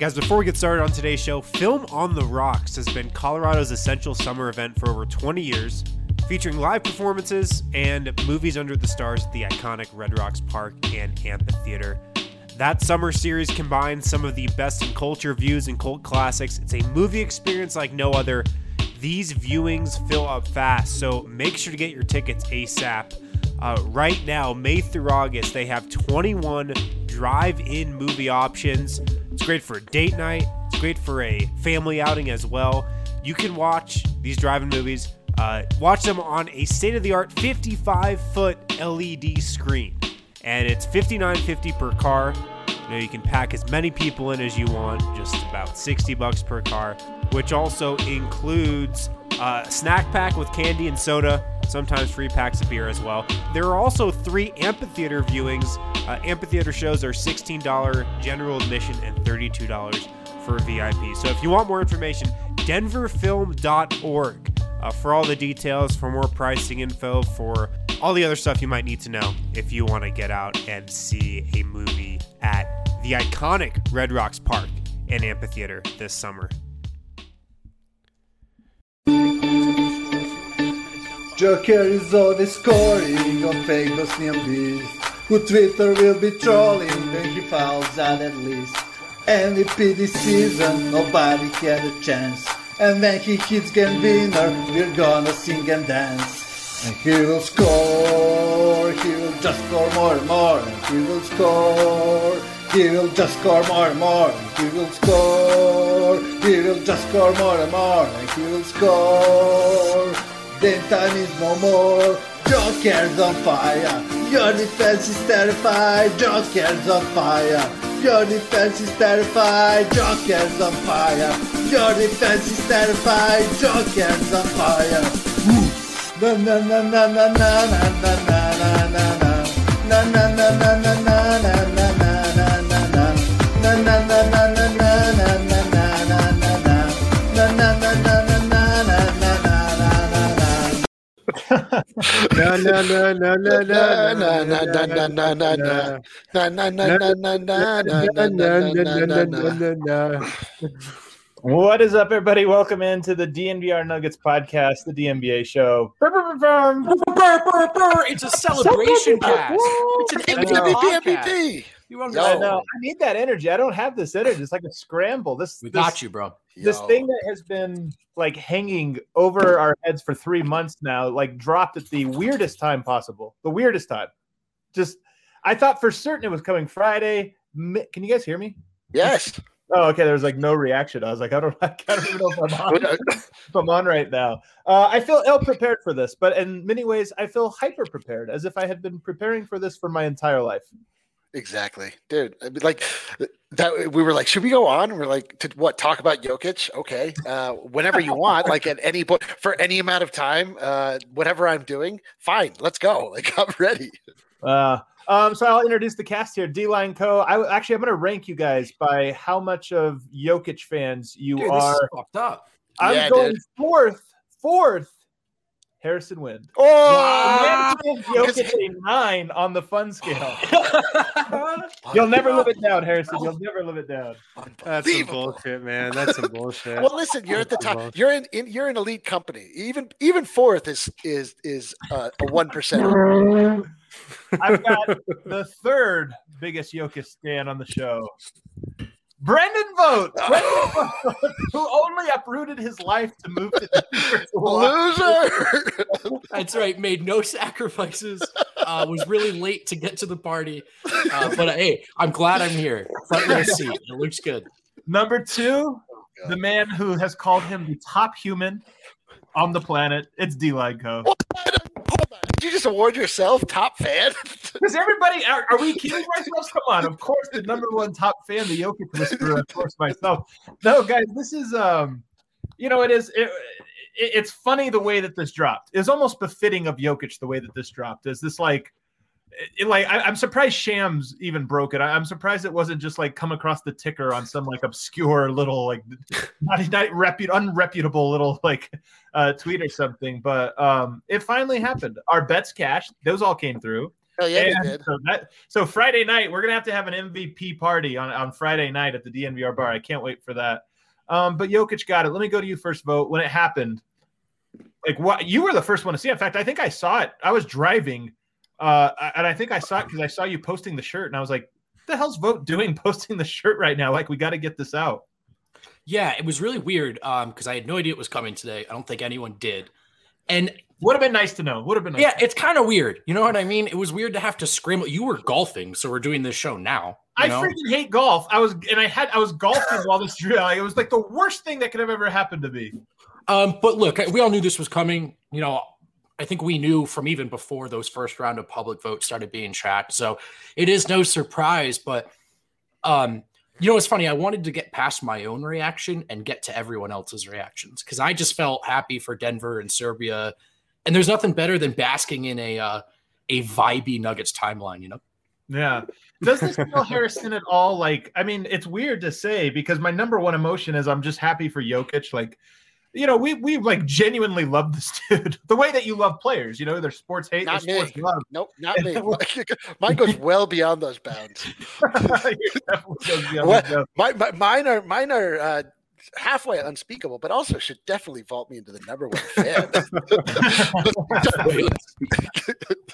Guys, before we get started on today's show, Film on the Rocks has been Colorado's essential summer event for over 20 years, featuring live performances and movies under the stars at the iconic Red Rocks Park and Amphitheater. That summer series combines some of the best in culture views and cult classics. It's a movie experience like no other. These viewings fill up fast, so make sure to get your tickets ASAP. Right now, May through August, they have 21 drive-in movie options. It's great for a date night. It's great for a family outing as well. You can watch these drive-in movies. Watch them on a state-of-the-art 55-foot LED screen. And it's $59.50 per car. You know, you can pack as many people in as you want, just about $60 per car, which also includes a snack pack with candy and soda, sometimes free packs of beer as well. There are also 3 amphitheater viewings. Amphitheater shows are $16 general admission and $32 for VIP. So if you want more information, DenverFilm.org for all the details, for more pricing info, for all the other stuff you might need to know if you want to get out and see a movie at the iconic Red Rocks Park and Amphitheater this summer. Joker is always scoring on Facebook CMD, who Twitter will be trolling when he fouls out at least. MVP this season, nobody had a chance. And when he hits game winner, we're gonna sing and dance. And he will score, he will just score more and more. And he will score, he will just score more and more. And he will score, he will just score more and more. And he will score, then time is no more. Joker's on fire, your defense is terrified. Joker's on fire, your defense is terrified. Joker's on fire, your defense is terrified. Joker's on fire. Na na na na na na na na na na na na na na na na na na na na na na na. Na na na na na na na na na na na na na na na na. What is up, everybody? Welcome into the DNBR Nuggets podcast, the DNBA show. It's a celebration cast. It's an MVP. I need that energy. I don't have this energy. It's like a scramble. We got you, bro. This thing that has been like hanging over our heads for 3 months now, like dropped at the weirdest time possible. The weirdest time. Just, I thought for certain it was coming Friday. Can you guys hear me? Yes. Oh, okay. There was like no reaction. I was like, I don't even know if I'm on right now. I feel ill-prepared for this, but in many ways, I feel hyper-prepared, as if I had been preparing for this for my entire life. Exactly, dude. I mean, like that. We were like, should we go on? We're like, to what? Talk about Jokic? Okay, whenever you want, like at any point, for any amount of time, whatever I'm doing, fine. Let's go. Like I'm ready. So I'll introduce the cast here. D-Line Co. I'm going to rank you guys by how much of Jokic fans you are. This is fucked up. I'm going fourth. Harrison Wynn. Oh! Jokic a 9 on the fun scale. You'll never live it down, Harrison. You'll never live it down. That's some bullshit, man. That's some bullshit. Well, listen, you're at the top. You're you're an elite company. Even fourth is a 1%. I've got the third biggest Jokic stan on the show. Brandon Vogt, who only uprooted his life to move to the loser. That's right. Made no sacrifices. Was really late to get to the party. But hey, I'm glad I'm here. Front row seat. It looks good. Number 2, the man who has called him the top human on the planet. It's D-Line Co. Did you just award yourself top fan? Because everybody, are we kidding ourselves? Come on, of course, the number 1 top fan, the Jokic Whisperer, of course, myself. No, guys, this is, it's funny the way that this dropped. It's almost befitting of Jokic the way that this dropped. Is this like, I'm surprised Shams even broke it. I'm surprised it wasn't just like come across the ticker on some like obscure little like unreputable little like tweet or something. But it finally happened. Our bets cashed. Those all came through. Hell yeah, they did. So Friday night, we're going to have an MVP party on Friday night at the DNVR bar. I can't wait for that. But Jokic got it. Let me go to you first, Vogt. When it happened, like what you were the first one to see it. In fact, I think I saw it. I was driving, and I think I saw it because I saw you posting the shirt, and I was like, what the hell's Vogt doing posting the shirt right now? Like, we got to get this out. Yeah, it was really weird because I had no idea it was coming today. I don't think anyone did. And would have been nice to know. Would have been nice. Yeah, it's kind of weird. You know what I mean? It was weird to have to scramble. You were golfing, so we're doing this show now. I freaking hate golf. I was golfing while this drill. Like, it was like the worst thing that could have ever happened to me. But look, we all knew this was coming. You know, I think we knew from even before those first round of public votes started being tracked. So it is no surprise. But you know, it's funny. I wanted to get past my own reaction and get to everyone else's reactions because I just felt happy for Denver and Serbia. And there's nothing better than basking in a vibey Nuggets timeline, you know? Yeah. Does this feel Harrison at all? Like, I mean, it's weird to say because my number one emotion is I'm just happy for Jokic. Like, you know, we like genuinely love this dude. The way that you love players, you know, their sports hate, not their sports love. Nope, not me. Mine goes well beyond those bounds. Mine are halfway unspeakable, but also should definitely vault me into the number one fan.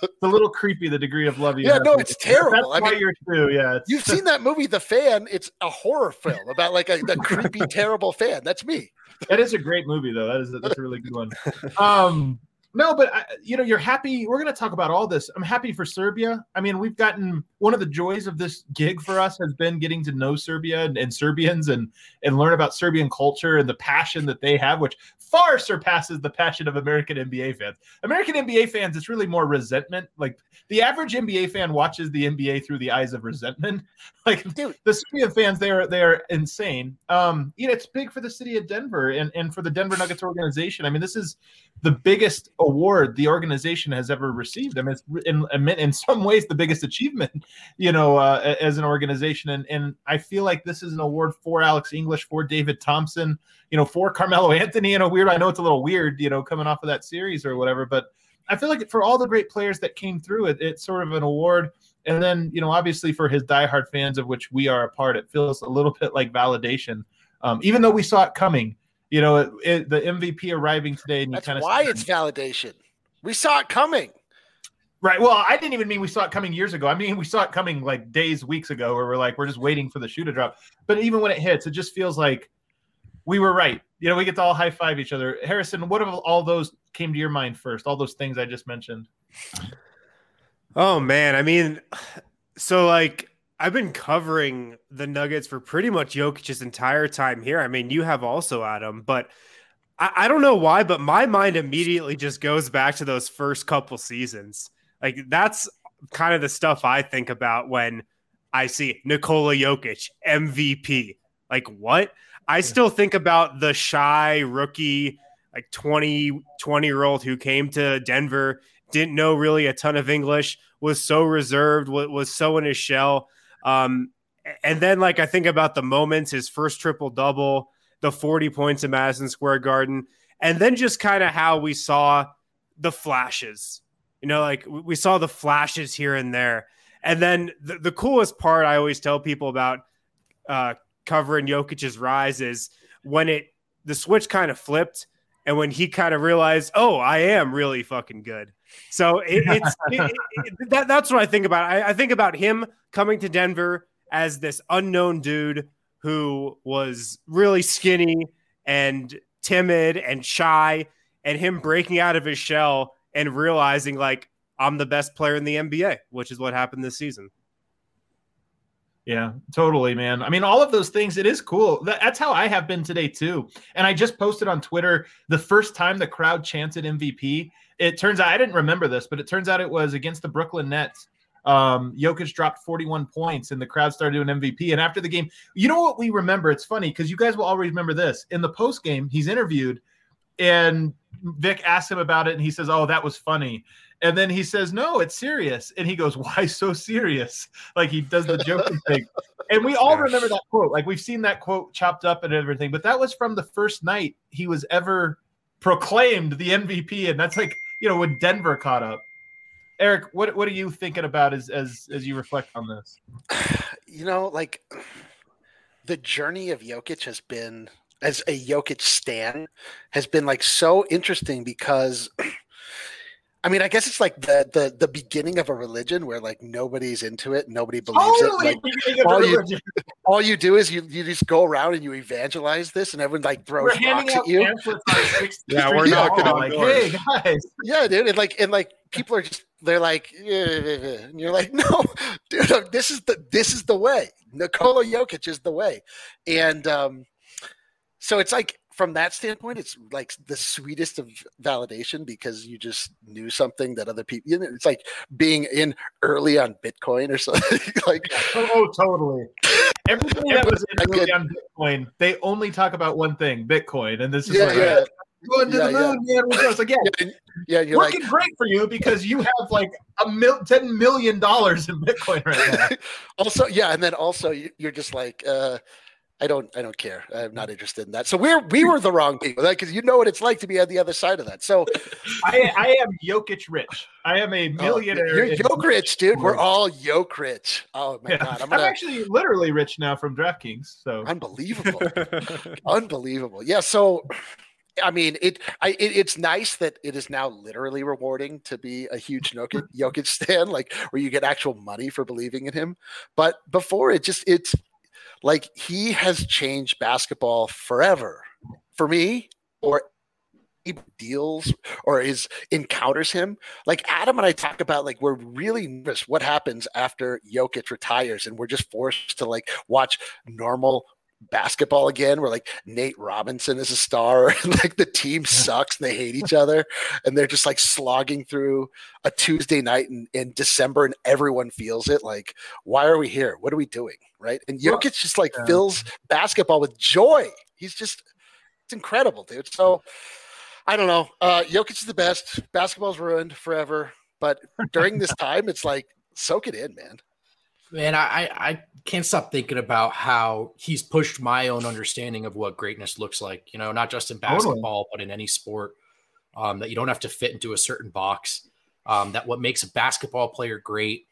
It's a little creepy, the degree of love you have. Yeah, no, it's terrible. That's why you're too, yeah. You've seen that movie, The Fan. It's a horror film about like a creepy, terrible fan. That's me. That is a great movie, though. That's a really good one. No, but, you know, you're happy. We're going to talk about all this. I'm happy for Serbia. I mean, we've gotten one of the joys of this gig for us has been getting to know Serbia and Serbians and learn about Serbian culture and the passion that they have, which far surpasses the passion of American NBA fans. American NBA fans, it's really more resentment. Like, the average NBA fan watches the NBA through the eyes of resentment. Like, the Serbian fans, they are insane. You know, it's big for the city of Denver and for the Denver Nuggets organization. I mean, this is the biggest award the organization has ever received. I mean, it's in some ways the biggest achievement, you know, as an organization. And I feel like this is an award for Alex English, for David Thompson, you know, for Carmelo Anthony in a weird, I know it's a little weird, you know, coming off of that series or whatever, but I feel like for all the great players that came through it, it's sort of an award. And then, you know, obviously for his diehard fans of which we are a part, it feels a little bit like validation, even though we saw it coming. You know, the MVP arriving today. And that's why it's validation. We saw it coming. Right. Well, I didn't even mean we saw it coming years ago. I mean, we saw it coming like days, weeks ago where we're like, we're just waiting for the shoe to drop. But even when it hits, it just feels like we were right. You know, we get to all high five each other. Harrison, what of all those came to your mind first? All those things I just mentioned. Oh, man. I mean, so like, I've been covering the Nuggets for pretty much Jokic's entire time here. I mean, you have also, Adam, but I don't know why, but my mind immediately just goes back to those first couple seasons. Like, that's kind of the stuff I think about when I see Nikola Jokic, MVP. Like, what? I still think about the shy rookie, like 20-year-old who came to Denver, didn't know really a ton of English, was so reserved, was so in his shell. And then, like, I think about the moments, his first triple-double, the 40 points in Madison Square Garden, and then just kind of how we saw the flashes. You know, like, we saw the flashes here and there. And then the coolest part I always tell people about covering Jokic's rise is when the switch kind of flipped and when he kind of realized, oh, I am really fucking good. So that's what I think about. I think about him coming to Denver as this unknown dude who was really skinny and timid and shy, and him breaking out of his shell and realizing, like, I'm the best player in the NBA, which is what happened this season. Yeah, totally, man. I mean, all of those things, it is cool. That's how I have been today, too. And I just posted on Twitter the first time the crowd chanted MVP. It turns out, I didn't remember this, but it turns out it was against the Brooklyn Nets. Jokic dropped 41 points, and the crowd started doing MVP. And after the game, you know what we remember? It's funny, because you guys will always remember this. In the postgame, he's interviewed, and Vic asks him about it, and he says, oh, that was funny. And then he says, no, it's serious. And he goes, why so serious? Like, he does the joking thing. And we all remember that quote. Like, we've seen that quote chopped up and everything. But that was from the first night he was ever proclaimed the MVP. And that's like, you know, when Denver caught up. Eric, what are you thinking about as you reflect on this? You know, like the journey of Jokic has been, as a Jokic stan, has been like so interesting because I mean, I guess it's like the beginning of a religion where like nobody's into it, nobody believes it. Like, all you do is you just go around and you evangelize this, and everyone like throws rocks at you. Yeah, we're knocking on doors. Hey guys, yeah, dude, and people are just they're like, and you're like, no, dude, this is the way. Nikola Jokic is the way, and so it's like. From that standpoint, it's like the sweetest of validation because you just knew something that other people, you know, it's like being in early on Bitcoin or something. Like, oh, totally. Everything that was in early on Bitcoin, they only talk about one thing, Bitcoin. And this is going to the moon. Yeah. You're working like, great for you because you have like $10 million in Bitcoin right now. and then you're just like, I don't care. I'm not interested in that. So we were the wrong people, because you know what it's like to be on the other side of that. So I am Jokic rich. I am a millionaire. You're Jokic rich, dude. We're all Jokic rich. Oh my God. I'm actually literally rich now from DraftKings. So unbelievable. Unbelievable. Yeah. So I mean, it's nice that it is now literally rewarding to be a huge Jokic stan, like where you get actual money for believing in him. But before it's like he has changed basketball forever for me, or he deals or is encounters him. Like Adam and I talk about, like, we're really nervous what happens after Jokic retires and we're just forced to like watch normal basketball again, where like Nate Robinson is a star and like the team sucks and they hate each other and they're just like slogging through a Tuesday night in December and everyone feels it. Like, why are we here? What are we doing? Right. And Jokic just like fills basketball with joy. He's just, it's incredible, dude. So I don't know. Jokic is the best. Basketball's ruined forever. But during this time, it's like, soak it in, man. Man, I can't stop thinking about how he's pushed my own understanding of what greatness looks like, you know, not just in basketball, but in any sport, that you don't have to fit into a certain box, that what makes a basketball player great.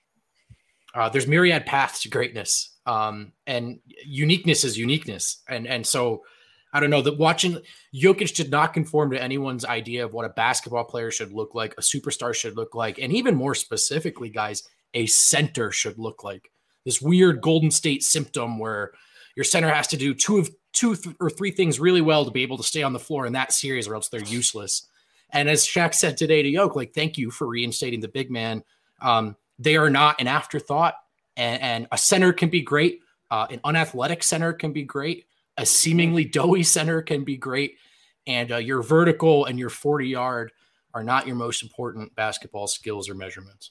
There's myriad paths to greatness, and uniqueness is uniqueness. And so I don't know that watching Jokic did not conform to anyone's idea of what a basketball player should look like, a superstar should look like. And even more specifically, guys, a center should look like. This weird Golden State symptom where your center has to do two or three things really well to be able to stay on the floor in that series, or else they're useless. And as Shaq said today to Jokic, like, thank you for reinstating the big man. They are not an afterthought, and a center can be great. An unathletic center can be great. A seemingly doughy center can be great. And your vertical and your 40-yard are not your most important basketball skills or measurements.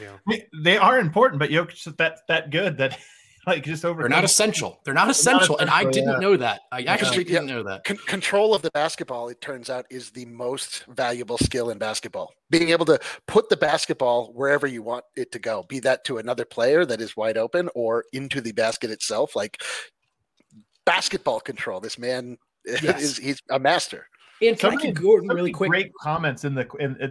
Yeah, they are important, but Jokic is that good that like just over. They're not essential. And I didn't know that. I actually didn't know that. Control of the basketball, it turns out, is the most valuable skill in basketball. Being able to put the basketball wherever you want it to go, be that to another player that is wide open or into the basket itself, like basketball control. This man he's a master. And can I go really quick? Great comments in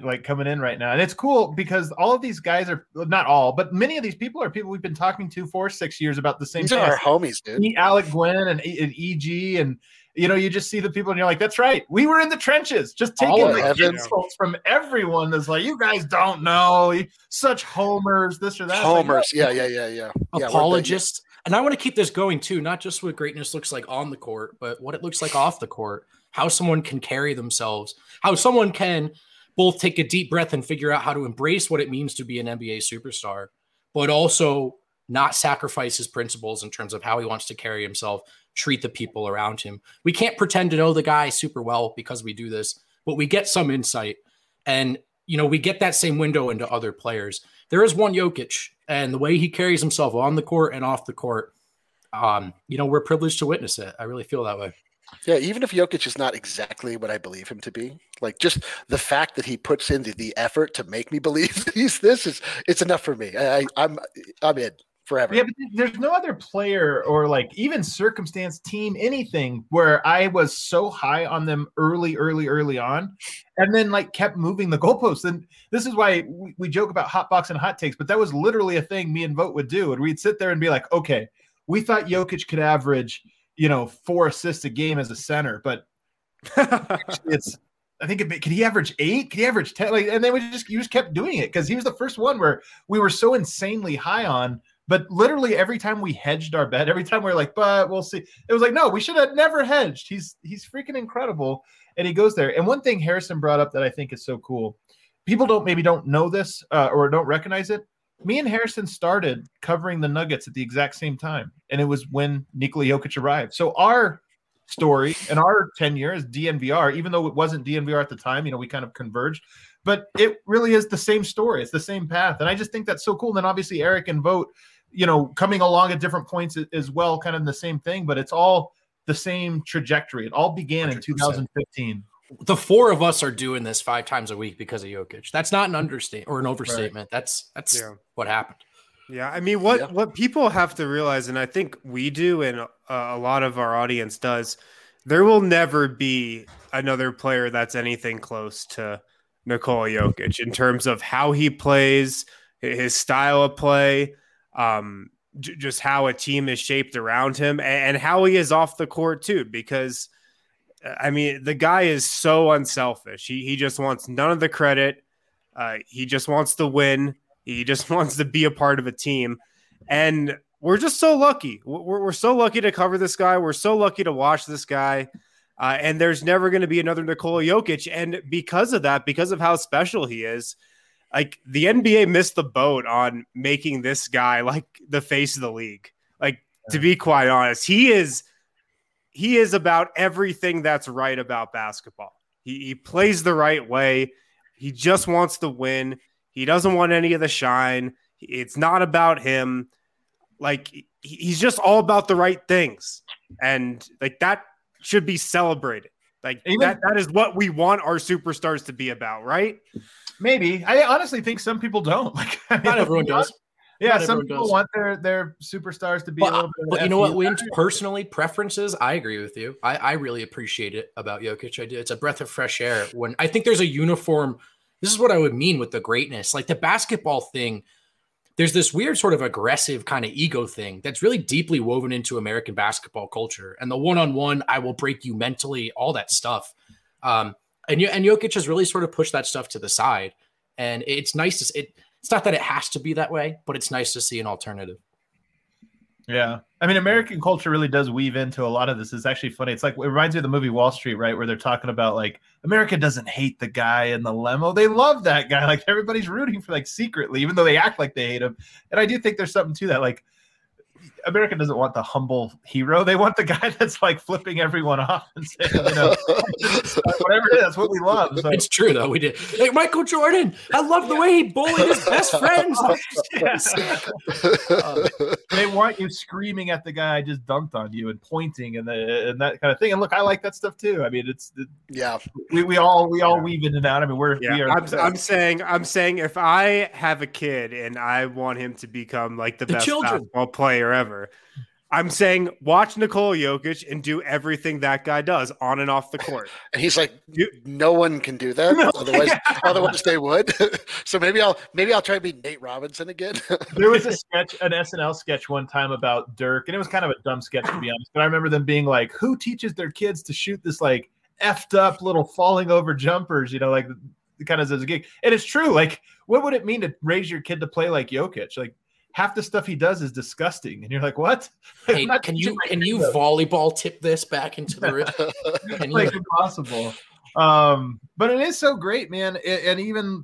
like coming in right now, and it's cool because all of these guys are not all, but many of these people are people we've been talking to for 6 years about the same. These are our homies, dude. Alec Gwynn and EG, and you know, you just see the people, and you're like, that's right, we were in the trenches, just taking like insults from everyone. That's like, you guys don't know, such homers, this or that. Homers, like, yeah. Apologists, and I want to keep this going too, not just what greatness looks like on the court, but what it looks like off the court. How someone can carry themselves, how someone can both take a deep breath and figure out how to embrace what it means to be an NBA superstar, but also not sacrifice his principles in terms of how he wants to carry himself, treat the people around him. We can't pretend to know the guy super well because we do this, but we get some insight. And, you know, we get that same window into other players. There is one Jokic, and the way he carries himself on the court and off the court, you know, we're privileged to witness it. I really feel that way. Yeah, even if Jokic is not exactly what I believe him to be, like just the fact that he puts into the effort to make me believe he's this is enough for me. I'm in. forever. Yeah, but there's no other player or like even circumstance, team, anything where I was so high on them early on and then like kept moving the goalposts. And this is why we joke about hot box and hot takes, but that was literally a thing me and Vogt would do. And we'd sit there and be like, okay, we thought Jokic could average, 4 assists a game as a center, but could he average 8? Could he average 10? Like, and then you just kept doing it because he was the first one where we were so insanely high on. But literally every time we hedged our bet, every time we were like, but we'll see. It was like, no, we should have never hedged. He's freaking incredible, and he goes there. And one thing Harrison brought up that I think is so cool, people don't know this or don't recognize it. Me and Harrison started covering the Nuggets at the exact same time, and it was when Nikola Jokic arrived. So our story and our tenure is DNVR, even though it wasn't DNVR at the time, we kind of converged, but it really is the same story. It's the same path. And I just think that's so cool. And then obviously Eric and Vogt, coming along at different points as well, kind of the same thing, but it's all the same trajectory. It all began 100%. In 2015. The four of us are doing this 5 times a week because of Jokic. That's not an understatement or an overstatement. Right. That's what happened. Yeah, I mean, what people have to realize, and I think we do, and a lot of our audience does, there will never be another player that's anything close to Nikola Jokic in terms of how he plays, his style of play, just how a team is shaped around him, and how he is off the court too, because, I mean, the guy is so unselfish. He just wants none of the credit. He just wants to win. He just wants to be a part of a team. And we're just so lucky. We're so lucky to cover this guy. We're so lucky to watch this guy. And there's never going to be another Nikola Jokic. And because of that, because of how special he is, like the NBA missed the boat on making this guy like the face of the league. Like, to be quite honest, he is about everything that's right about basketball. He plays the right way. He just wants to win. He doesn't want any of the shine. It's not about him. Like, he's just all about the right things. And like that should be celebrated. Like that is what we want our superstars to be about, right? Maybe. I honestly think some people don't. Like, not everyone does. Yeah, some people want their superstars to be a little bit. But you know what, Wynn? Personally, preferences, I agree with you. I really appreciate it about Jokic. I do. It's a breath of fresh air. When I think there's a uniform. This is what I would mean with the greatness. Like the basketball thing, there's this weird sort of aggressive kind of ego thing that's really deeply woven into American basketball culture. And the one-on-one, I will break you mentally, all that stuff. And Jokic has really sort of pushed that stuff to the side. And it's nice to see it. It's not that it has to be that way, but it's nice to see an alternative. Yeah. I mean, American culture really does weave into a lot of this. It's actually funny. It's like, it reminds me of the movie Wall Street, right? Where they're talking about like, America doesn't hate the guy in the limo. They love that guy. Like everybody's rooting for like secretly, even though they act like they hate him. And I do think there's something to that. Like America doesn't want the humble hero. They want the guy that's like flipping everyone off and saying, whatever it is, that's what we love. So. It's true though. We did. Hey, Michael Jordan. I love the way he bullied his best friends. They want you screaming at the guy I just dunked on you and pointing and that kind of thing. And look, I like that stuff too. I mean, we all weave in and out. I mean, we are. I'm saying if I have a kid and I want him to become like the best basketball player ever, I'm saying watch Nikola Jokic and do everything that guy does on and off the court. And he's like, no one can do that. No. Otherwise they would. So maybe I'll try to be Nate Robinson again. There was a sketch, an SNL sketch one time about Dirk, and it was kind of a dumb sketch to be honest. But I remember them being like, who teaches their kids to shoot this like effed up little falling over jumpers? Like kind of as a gig. And it's true. Like, what would it mean to raise your kid to play like Jokic? Like, half the stuff he does is disgusting. And you're like, what? Like, hey, can you volleyball tip this back into the rim? Like impossible. But it is so great, man. And even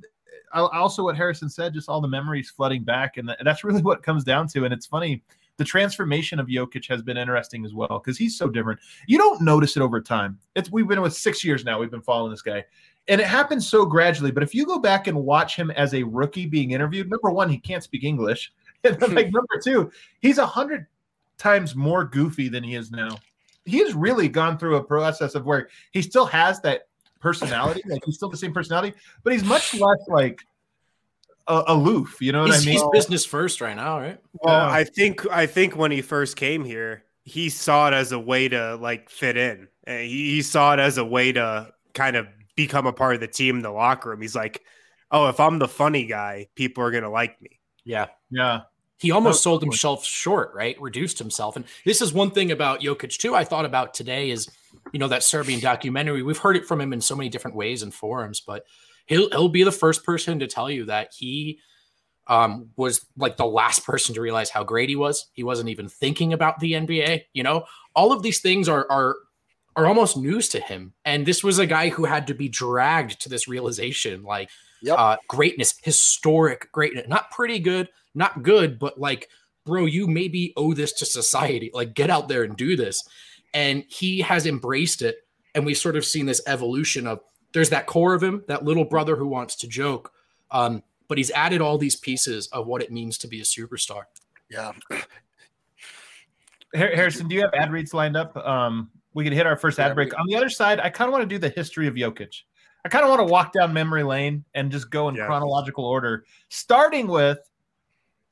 also what Harrison said, just all the memories flooding back. And that's really what it comes down to. And it's funny. The transformation of Jokic has been interesting as well because he's so different. You don't notice it over time. We've been with 6 years now. We've been following this guy. And it happens so gradually. But if you go back and watch him as a rookie being interviewed, number one, he can't speak English. And then, like, number two, he's 100 times more goofy than he is now. He has really gone through a process of where he still has that personality, like he's still the same personality, but he's much less like aloof. You know what I mean? He's business first right now, right? Well, yeah. I think when he first came here, he saw it as a way to like fit in. He saw it as a way to kind of become a part of the team in the locker room. He's like, oh, if I'm the funny guy, people are going to like me. Yeah. Yeah. He almost sold himself short, right? Reduced himself. And this is one thing about Jokic too, I thought about today is, you know, that Serbian documentary. We've heard it from him in so many different ways and forums, but he'll be the first person to tell you that he was like the last person to realize how great he was. He wasn't even thinking about the NBA. You know, all of these things are almost news to him. And this was a guy who had to be dragged to this realization, like greatness, historic greatness, not pretty good, not good, but like, bro, you maybe owe this to society, like get out there and do this. And he has embraced it. And we've sort of seen this evolution of there's that core of him, that little brother who wants to joke. But he's added all these pieces of what it means to be a superstar. Yeah. Harrison, do you have ad reads lined up? We could hit our first ad break. On the other side, I kind of want to do the history of Jokic. I kind of want to walk down memory lane and just go in chronological order, starting with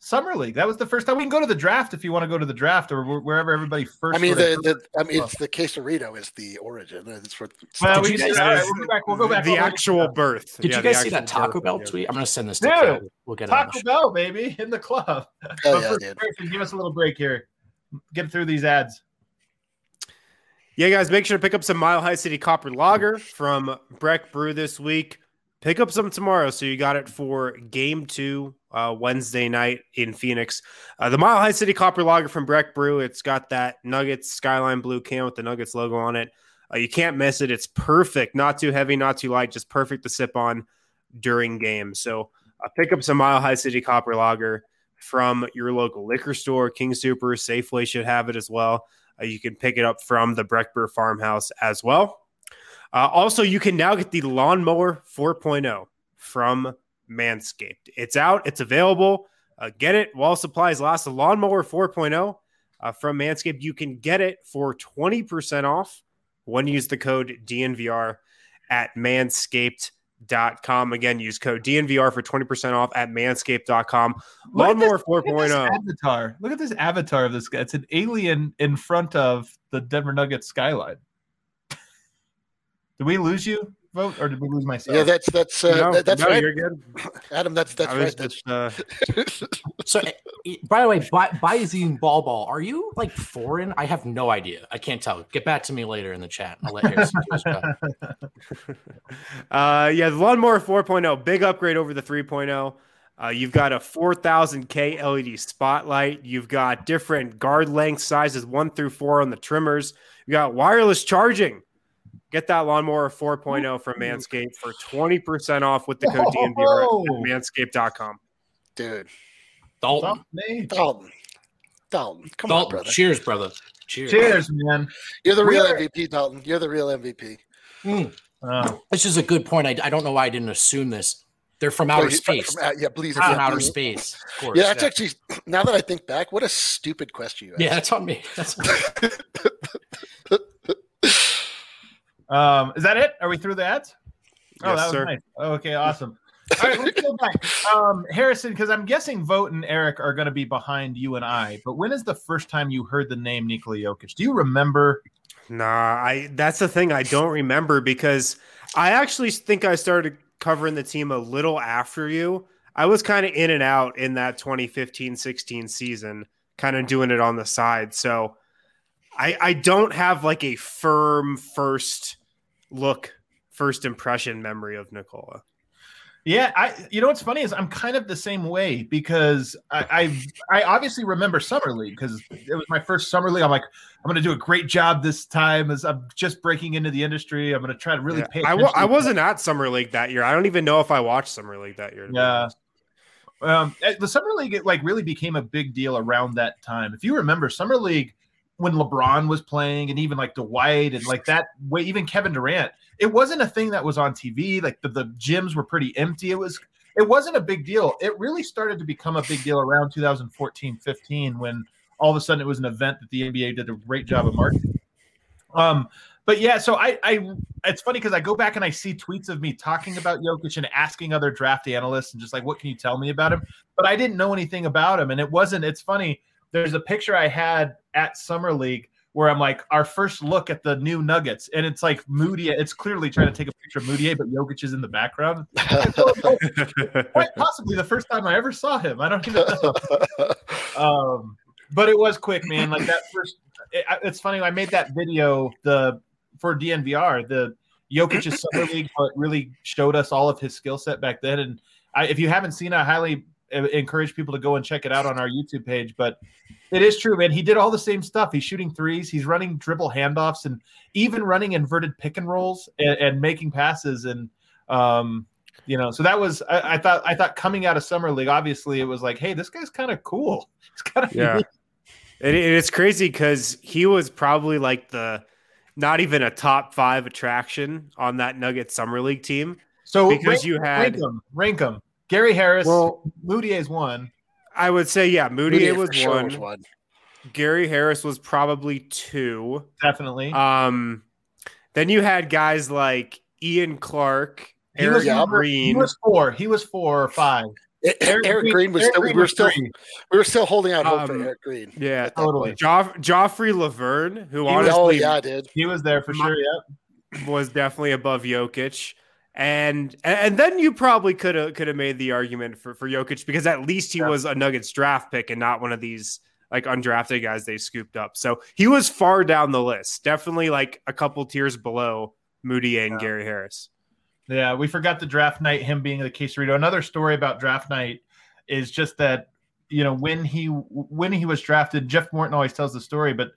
Summer League. That was the first time. We can go to the draft if you want to go to the draft or wherever everybody first. I mean, it's the Quesarito is the origin. It's for we'll go back. The actual birth. Did you guys see that Taco Bell tweet? I'm going to send this to Kyle. We'll get Taco Bell, baby, in the club. Oh, yeah, dude. Give us a little break here. Get through these ads. Yeah, guys, make sure to pick up some Mile High City Copper Lager from Breck Brew this week. Pick up some tomorrow, so you got it for Game 2 Wednesday night in Phoenix. The Mile High City Copper Lager from Breck Brew, it's got that Nuggets Skyline Blue can with the Nuggets logo on it. You can't miss it. It's perfect. Not too heavy, not too light, just perfect to sip on during games. So pick up some Mile High City Copper Lager from your local liquor store. King Super, Safeway should have it as well. You can pick it up from the Breck Brew Farmhouse as well. Also, you can now get the Lawnmower 4.0 from Manscaped. It's out. It's available. Get it while supplies last. The Lawnmower 4.0 from Manscaped. You can get it for 20% off when you use the code DNVR at manscaped.com. Again, use code DNVR for 20% off at manscaped.com. Lawnmower 4.0. Avatar. Look at this avatar of this guy. It's an alien in front of the Denver Nuggets skyline. Did we lose you, Vogt, or did we lose myself? Yeah, that's right. You're good, Adam. That's right. So, by the way, Bayezine Ball, are you like foreign? I have no idea. I can't tell. Get back to me later in the chat. I'll let Harrison do his job. Yeah, the Lawnmower 4.0, big upgrade over the 3.0. You've got a 4,000K LED spotlight. You've got different guard length sizes 1 through 4 on the trimmers. You got wireless charging. Get that Lawnmower 4.0 from Manscaped for 20% off with the code DNBR at manscaped.com. Dude. Dalton. Come on, brother. Cheers, brother. Cheers, man. You're the real MVP, Dalton. You're the real MVP. This is a good point. I don't know why I didn't assume this. They're from outer space. Outer space. Of course. Yeah, that's actually, now that I think back, what a stupid question you asked. Yeah, that's on me. That's on me. Is that it? Are we through the ads? Yes, sir. Nice. Okay, awesome. All right, let's go back. Harrison, because I'm guessing Vogt and Eric are going to be behind you and I, but when is the first time you heard the name Nikola Jokic? Do you remember? Nah, that's the thing. I don't remember because I actually think I started covering the team a little after you. I was kind of in and out in that 2015-16 season, kind of doing it on the side. So I don't have like a firm first impression memory of Nikola. Yeah, you know what's funny is I'm kind of the same way because I obviously remember Summer League because it was my first Summer League. I'm like, I'm going to do a great job this time as I'm just breaking into the industry. I'm going to try to really pay attention. I wasn't at Summer League that year. I don't even know if I watched Summer League that year. Yeah. The Summer League it like really became a big deal around that time. If you remember Summer League – when LeBron was playing and even like Dwight and like that way, even Kevin Durant, it wasn't a thing that was on TV. Like the gyms were pretty empty. It wasn't a big deal. It really started to become a big deal around 2014-15 when all of a sudden it was an event that the NBA did a great job of marketing. But yeah, so I it's funny because I go back and I see tweets of me talking about Jokic and asking other draft analysts and just like, what can you tell me about him? But I didn't know anything about him. And it wasn't, it's funny. There's a picture I had at Summer League where I'm like, our first look at the new Nuggets. And it's like Moody. It's clearly trying to take a picture of Moody, but Jokic is in the background. Quite possibly the first time I ever saw him. I don't even know. But it was quick, man. Like that first, it's funny. I made that video for DNVR, the Jokic's Summer League, but really showed us all of his skill set back then. And if you haven't seen it, I highly encourage people to go and check it out on our YouTube page. But it is true, man. He did all the same stuff. He's shooting threes. He's running dribble handoffs and even running inverted pick and rolls and making passes. And, you know, so that was, I thought coming out of Summer League, obviously it was like, hey, this guy's kind of cool. It's kind of unique. It's crazy because he was probably like not even a top five attraction on that Nuggets Summer League team. So because rank them. Gary Harris, Moutier's one. I would say, yeah, Moutier was one. Gary Harris was probably two. Definitely. Then you had guys like Ian Clark, Eric Green. He was four or five. Eric Green was still holding out hope for Eric Green. Yeah, totally. Joffrey Laverne, who he was there for sure. Yeah, was definitely above Jokic, and then you probably could have made the argument for Jokic because at least he was a Nuggets draft pick and not one of these like undrafted guys they scooped up. So he was far down the list, definitely like a couple tiers below Moody and Gary Harris. Yeah, we forgot the draft night, him being the Quesarito. Another story about draft night is just that, you know, when he was drafted, Jeff Morton always tells the story, but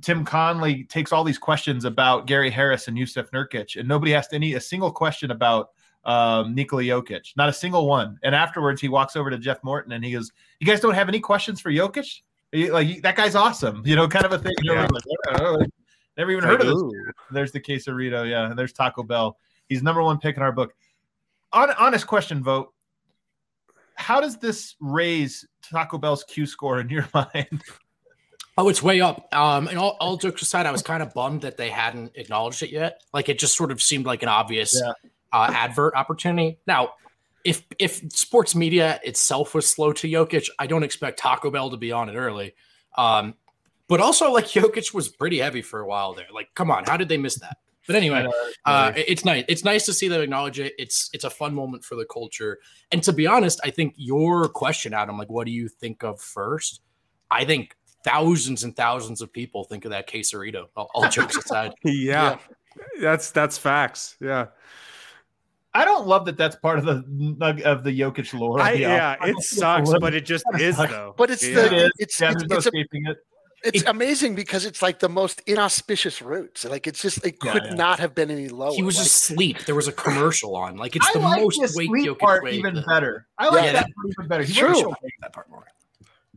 Tim Conley takes all these questions about Gary Harris and Yusef Nurkic, and nobody asked a single question about Nikola Jokic, not a single one. And afterwards, he walks over to Jeff Morton and he goes, "You guys don't have any questions for Jokic? Like that guy's awesome, you know, kind of a thing." You know, like, never even heard of this. There's the Quesarito, yeah. And there's Taco Bell. He's number one pick in our book. Honest question, Vogt. How does this raise Taco Bell's Q score in your mind? Oh, it's way up. And all jokes aside, I was kind of bummed that they hadn't acknowledged it yet. Like it just sort of seemed like an obvious advert opportunity. Now, if sports media itself was slow to Jokic, I don't expect Taco Bell to be on it early. But also, like Jokic was pretty heavy for a while there. Like, come on, how did they miss that? But anyway, it's nice. It's nice to see them acknowledge it. It's a fun moment for the culture. And to be honest, I think your question, Adam, like, what do you think of first? I think thousands and thousands of people think of that Quesarito. All jokes aside. Yeah, that's facts. Yeah, I don't love that. That's part of the Jokic lore. It sucks, but it just is though. But it's amazing because it's like the most inauspicious routes. Like it's just it could not have been any lower. He was asleep. There was a commercial on. Like it's the most weight Jokic part even better. I like that part even better. True. That part more.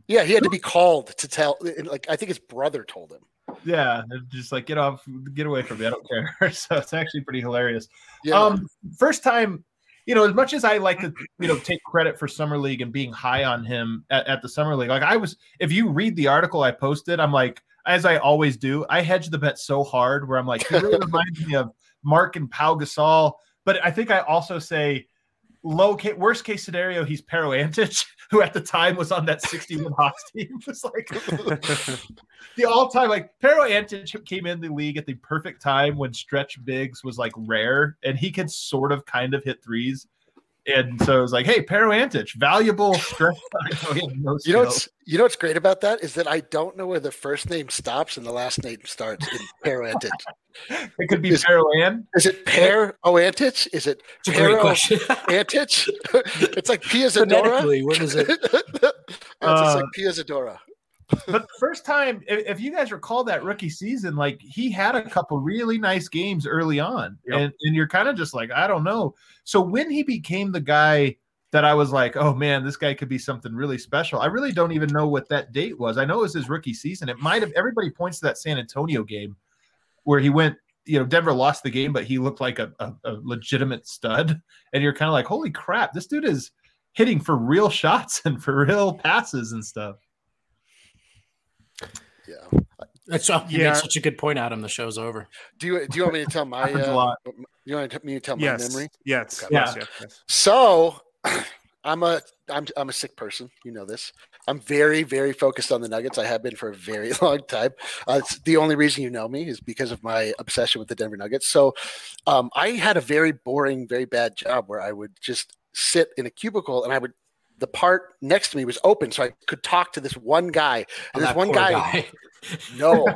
Yeah, he had to be called to tell. Like I think his brother told him. Yeah, just like get away from me. I don't care. So it's actually pretty hilarious. Yeah. First time. You know, as much as I like to, you know, take credit for Summer League and being high on him at the Summer League, like I was, if you read the article I posted, I'm like, as I always do, I hedge the bet so hard where I'm like, he really reminds me of Mark and Pau Gasol. But I think I also say worst case scenario, he's Pero Antić, who at the time was on that 61 Hawks team. It was like the all time, like Pero Antić came in the league at the perfect time when stretch bigs was like rare and he could sort of kind of hit threes. And so it was like, hey, Pero Antić, valuable stretch. You know what's great about that is that I don't know where the first name stops and the last name starts in Pero Antić. It could be Pero Ann. Is it Pero Antić? Is it Pero Antić? It's like Pia Zadora. What is it? It's like Pia Zadora. But the first time, if you guys recall that rookie season, like he had a couple really nice games early on. Yep. And you're kind of just like, I don't know. So when he became the guy that I was like, oh man, this guy could be something really special. I really don't even know what that date was. I know it was his rookie season. It might have, everybody points to that San Antonio game where he went, you know, Denver lost the game, but he looked like a legitimate stud. And you're kind of like, holy crap, this dude is hitting for real shots and for real passes and stuff. Yeah. That's made such a good point, Adam. The show's over. Do you want me to tell my? You want me to tell my memory? Yes. Okay. Yeah. Yes. So I'm a sick person. You know this. I'm very, very focused on the Nuggets. I have been for a very long time. It's the only reason you know me is because of my obsession with the Denver Nuggets. So I had a very boring, very bad job where I would just sit in a cubicle and the part next to me was open, so I could talk to this one guy. And this one guy. No.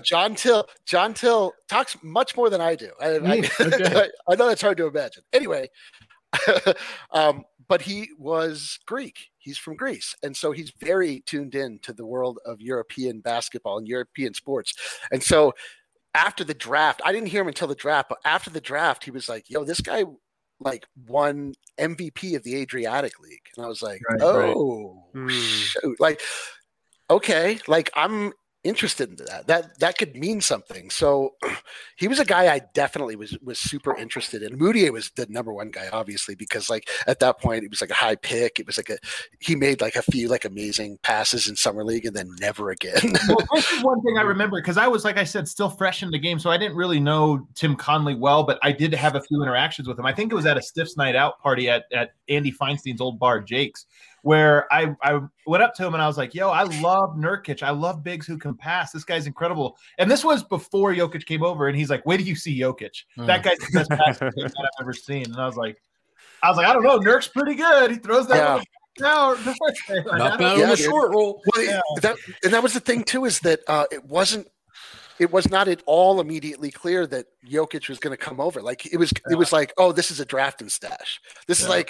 John Till talks much more than I do. Okay. I know that's hard to imagine. Anyway, but he was Greek. He's from Greece. And so he's very tuned in to the world of European basketball and European sports. And so after the draft, I didn't hear him until the draft, but after the draft, he was like, yo, this guy won MVP of the Adriatic League. And I was like, shoot. I'm interested in that. That could mean something. So he was a guy I definitely was super interested in. Moody was the number one guy, obviously, because at that point it was a high pick. It was he made a few amazing passes in summer league and then never again. Well, this is one thing I remember because I was, like I said, still fresh in the game. So I didn't really know Tim Conley well, but I did have a few interactions with him. I think it was at a Stiff's night out party at Andy Feinstein's old bar, Jake's, where I went up to him and I was like, yo, I love Nurkic. I love bigs who can pass. This guy's incredible. And this was before Jokic came over. And he's like, wait till you see Jokic. That guy's the best passer that I've ever seen. And I was like, I don't know. Nurk's pretty good. He throws that out. The short roll. Well, that was the thing, too, is that it was not at all immediately clear that Jokic was going to come over. It was this is a draft and stash. This is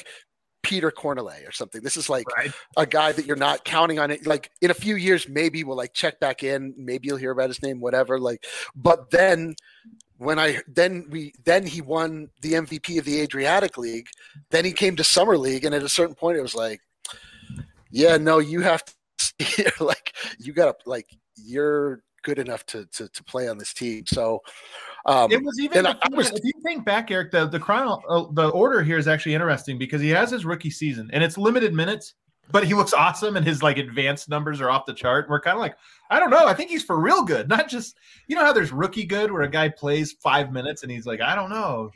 Peter Cornelay or something. This is a guy that you're not counting on it. In a few years, maybe we'll check back in. Maybe you'll hear about his name, whatever. But then he won the MVP of the Adriatic League. Then he came to Summer League. And at a certain point it was you have to see you got to you're good enough to play on this team. So it was even. If you think back, Eric, the order here is actually interesting because he has his rookie season and it's limited minutes, but he looks awesome and his advanced numbers are off the chart. We're kind of I don't know. I think he's for real good, not just how there's rookie good where a guy plays 5 minutes and he's like, I don't know.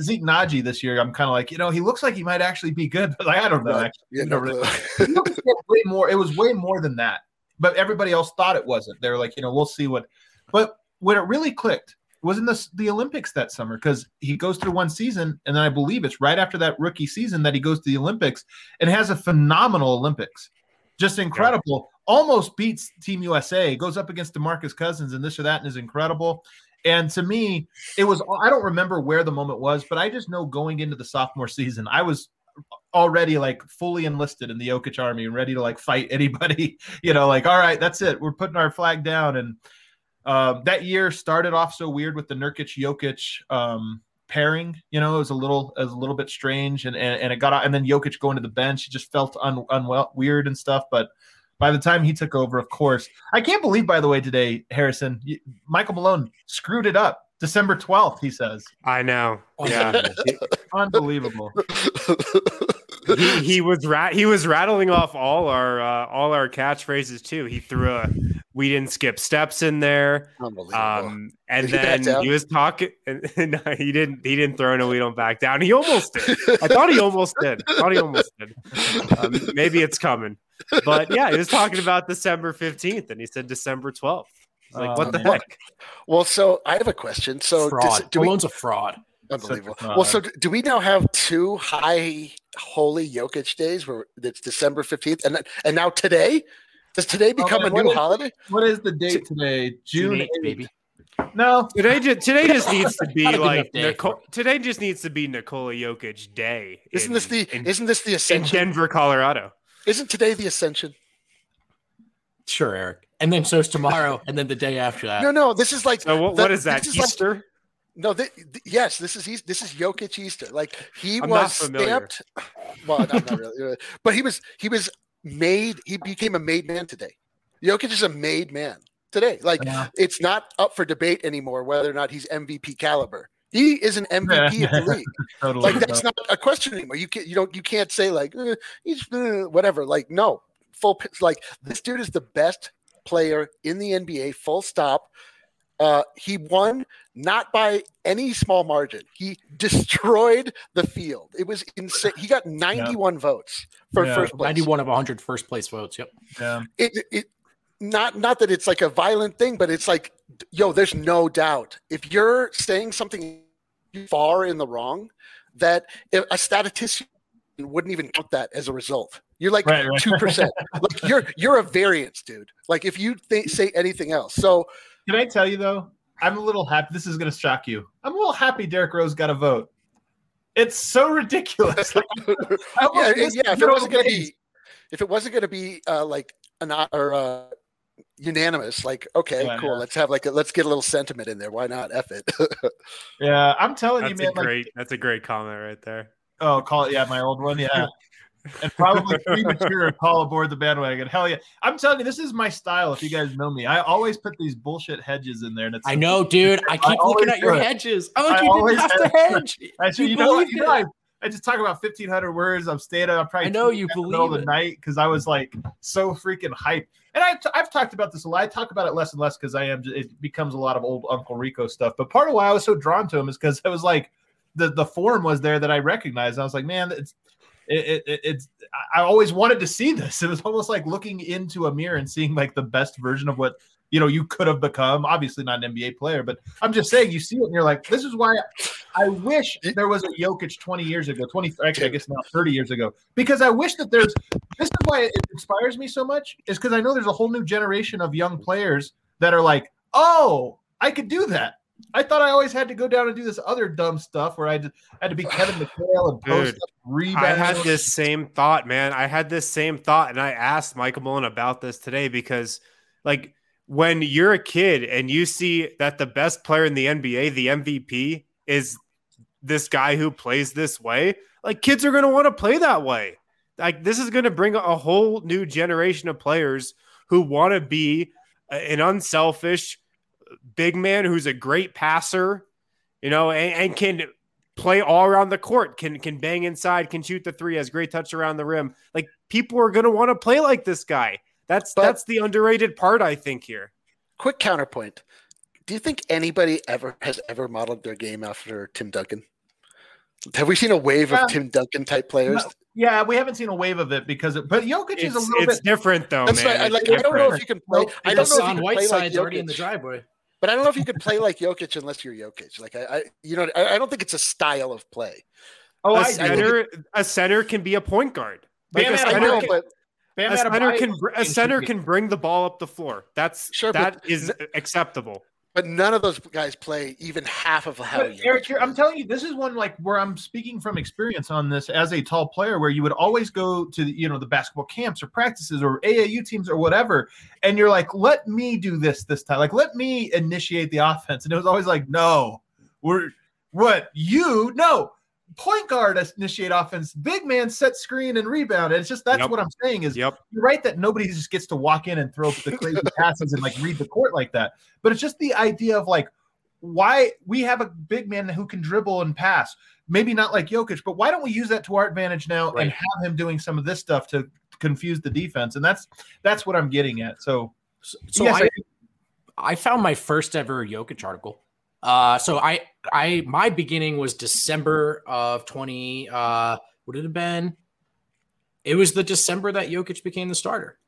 Zeke Naji this year, I'm kind of he looks like he might actually be good, but I don't know. Right. Yeah, no. Way more. It was way more than that. But everybody else thought it wasn't. They were we'll see what. But when it really clicked was in the Olympics that summer because he goes through one season, and then I believe it's right after that rookie season that he goes to the Olympics and has a phenomenal Olympics. Just incredible. Yeah. Almost beats Team USA. Goes up against DeMarcus Cousins and this or that and is incredible. And to me, it was – I don't remember where the moment was, but I just know going into the sophomore season, I was – already fully enlisted in the Jokic army and ready to fight anybody, all right, that's it. We're putting our flag down. And that year started off so weird with the Nurkic-Jokic pairing, it was a little bit strange and it got out. And then Jokic going to the bench, he just felt weird and stuff. But by the time he took over, of course, I can't believe, by the way, today, Harrison, Michael Malone screwed it up. December 12th, he says. I know. Yeah. Unbelievable. He was rattling off all our catchphrases too. He threw a "we didn't skip steps" in there. Unbelievable. And then he was talking. No, he didn't throw in a "we don't back down." He almost did. I thought he almost did. Maybe it's coming. But yeah, he was talking about December 15th, and he said December 12th. What the heck? Well, so I have a question. So Malone's a fraud. Unbelievable. Well, so do we now have two high holy Jokic days where it's December 15th and now today? Does today become a new holiday? What is the date today? June 8th, baby. No, today just needs to be today just needs to be Nikola Jokic Day. Isn't this the Ascension in Denver, Colorado? Isn't today the Ascension? Sure, Eric. And then so it's tomorrow, and then the day after that. No, this is what is that, Easter? This is Jokic Easter. I'm was stamped. Well, not really, but he was made. He became a made man today. Jokic is a made man today. It's not up for debate anymore whether or not he's MVP caliber. He is an MVP of the league. Totally. That's not a question anymore. You can't say he's whatever. No, full this dude is the best player in the NBA, full stop. He won not by any small margin. He destroyed the field. It was insane. He got 91 votes for first place. 91 of 100 first place votes. Yep. Yeah. Not that it's like a violent thing, but it's like, yo, there's no doubt. If you're saying something far in the wrong, that a statistician wouldn't even count that as a result. You're like 2%. Like you're a variance, dude. Like if you say anything else. So can I tell you though? I'm a little happy. This is going to shock you. I'm a little happy Derrick Rose got a vote. It's so ridiculous. Like, if it wasn't going to be like an or unanimous, like okay, cool. Yeah. Let's get a little sentiment in there. Why not? F it. Yeah, I'm telling you, man. That's a great comment right there. Oh, call it my old one, and probably premature. Call aboard the bandwagon. Hell yeah! I'm telling you, this is my style. If you guys know me, I always put these bullshit hedges in there. And it's I know, dude. I keep looking at your hedges. Oh, I you didn't have to hedge. I just talk about 1,500 words. I'm staying up. I know you believe in the middle of the night because I was like so freaking hyped. And I've talked about this a lot. I talk about it less and less because it becomes a lot of old Uncle Rico stuff. But part of why I was so drawn to him is because I was like the form was there that I recognized. I was like, man, it's. I always wanted to see this. It was almost like looking into a mirror and seeing like the best version of what you could have become. Obviously not an NBA player, but I'm just saying you see it and you're like, this is why I wish there was a Jokic 20 years ago, 30 years ago, because I wish that this is why it inspires me so much is because I know there's a whole new generation of young players that are like, oh, I could do that. I thought I always had to go down and do this other dumb stuff where I had to be Kevin McHale and post up rebound. I had this same thought, man. And I asked Michael Malone about this today because like, when you're a kid and you see that the best player in the NBA, the MVP, is this guy who plays this way, like kids are going to want to play that way. Like this is going to bring a whole new generation of players who want to be an unselfish big man who's a great passer, and can play all around the court, can bang inside, can shoot the three, has great touch around the rim. Like people are going to want to play like this guy. That's the underrated part, I think, here. Quick counterpoint. Do you think anybody has ever modeled their game after Tim Duncan? Have we seen a wave of Tim Duncan type players? No, we haven't seen a wave of it but Jokic is a little bit. It's different though, that's man. Right. I don't know if you can play. I don't know if you can play like Jokic. Already in the driveway. But I don't know if you could play like Jokic unless you're Jokic. Like I don't think it's a style of play. Oh, a center can be a point guard. Like a center can bring the ball up the floor. That's sure, that is acceptable. But none of those guys play even half of how. Eric, I'm telling you, this is one like where I'm speaking from experience on this as a tall player, where you would always go to the basketball camps or practices or AAU teams or whatever, and you're like, let me do this time, like let me initiate the offense, and it was always like, no, point guard initiate offense, big man set screen and rebound. And it's just that's what I'm saying is you're right that nobody just gets to walk in and throw up the crazy passes and like read the court like that. But it's just the idea of like why we have a big man who can dribble and pass, maybe not like Jokic, but why don't we use that to our advantage now and have him doing some of this stuff to confuse the defense? And that's what I'm getting at. So yes, I found my first ever Jokic article. So my beginning was December of 20, what did it have been? It was the December that Jokic became the starter.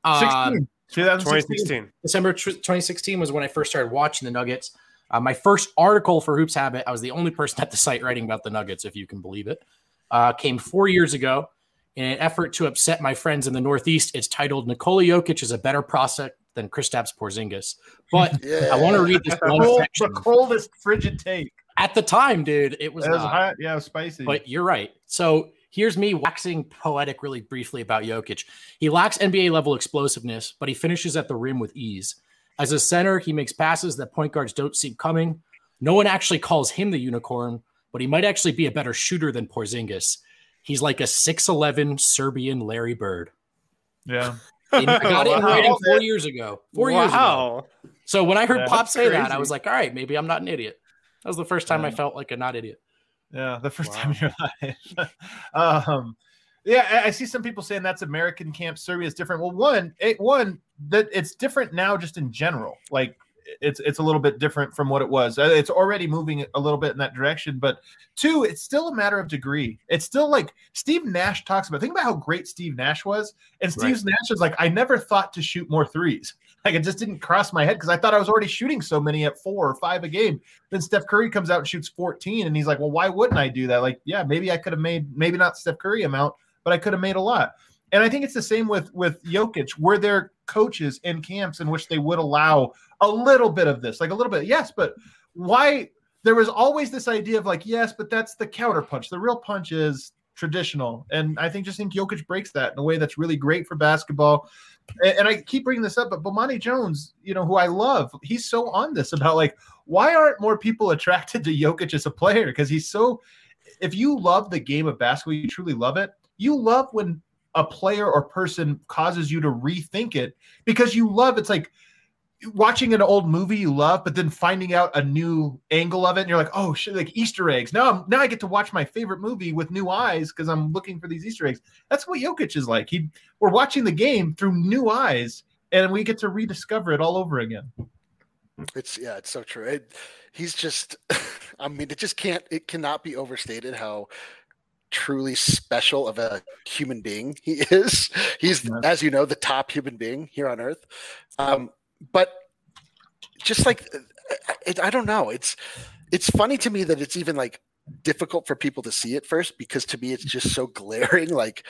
2016. December 2016 was when I first started watching the Nuggets. My first article for Hoops Habit, I was the only person at the site writing about the Nuggets, if you can believe it, came 4 years ago in an effort to upset my friends in the Northeast. It's titled Nikola Jokic is a Better Prospect than Kristaps Porzingis, but I want to read this the coldest frigid take at the time, dude. It was hot, it was spicy. But you're right. So here's me waxing poetic really briefly about Jokic. He lacks NBA level explosiveness, but he finishes at the rim with ease. As a center, he makes passes that point guards don't see coming. No one actually calls him the unicorn, but he might actually be a better shooter than Porzingis. He's like a 6'11" Serbian Larry Bird. Yeah. I got it in writing 4 years ago. So when I heard Pop say crazy. That, I was like, all right, maybe I'm not an idiot. That was the first time I felt like a not idiot. Yeah, the first time in your life. Yeah, I see some people saying that's American camp. Serbia is different. Well, one, it's different now just in general. Like, it's a little bit different from what it was. It's already moving a little bit in that direction. But two, it's still a matter of degree. It's still like Steve Nash talks about. Think about how great Steve Nash was. And Steve Nash is like, I never thought to shoot more threes. Like, it just didn't cross my head because I thought I was already shooting so many at 4 or 5 a game. Then Steph Curry comes out and shoots 14. And he's like, well, why wouldn't I do that? Like, yeah, maybe I could have made, maybe not Steph Curry amount, but I could have made a lot. And I think it's the same with Jokic. Were there coaches and camps in which they would allow a little bit of this? Like a little bit, yes, but why? There was always this idea of like, yes, but that's the counter punch. The real punch is traditional. And I think Jokic breaks that in a way that's really great for basketball. And I keep bringing this up, but Bomani Jones, you know, who I love, he's so on this about like, why aren't more people attracted to Jokic as a player? Because he's so, if you love the game of basketball, you truly love it. You love when a player or person causes you to rethink it because you love, it's like watching an old movie you love, but then finding out a new angle of it. And you're like, oh shit, like Easter eggs. Now I get to watch my favorite movie with new eyes. Cause I'm looking for these Easter eggs. That's what Jokic is like. We're watching the game through new eyes and we get to rediscover it all over again. It's so true. He's just, I mean, it cannot be overstated how truly special of a human being he is. He's, as you know, the top human being here on earth. But just like, I don't know. It's funny to me that it's even like difficult for people to see at first, because to me, it's just so glaring, like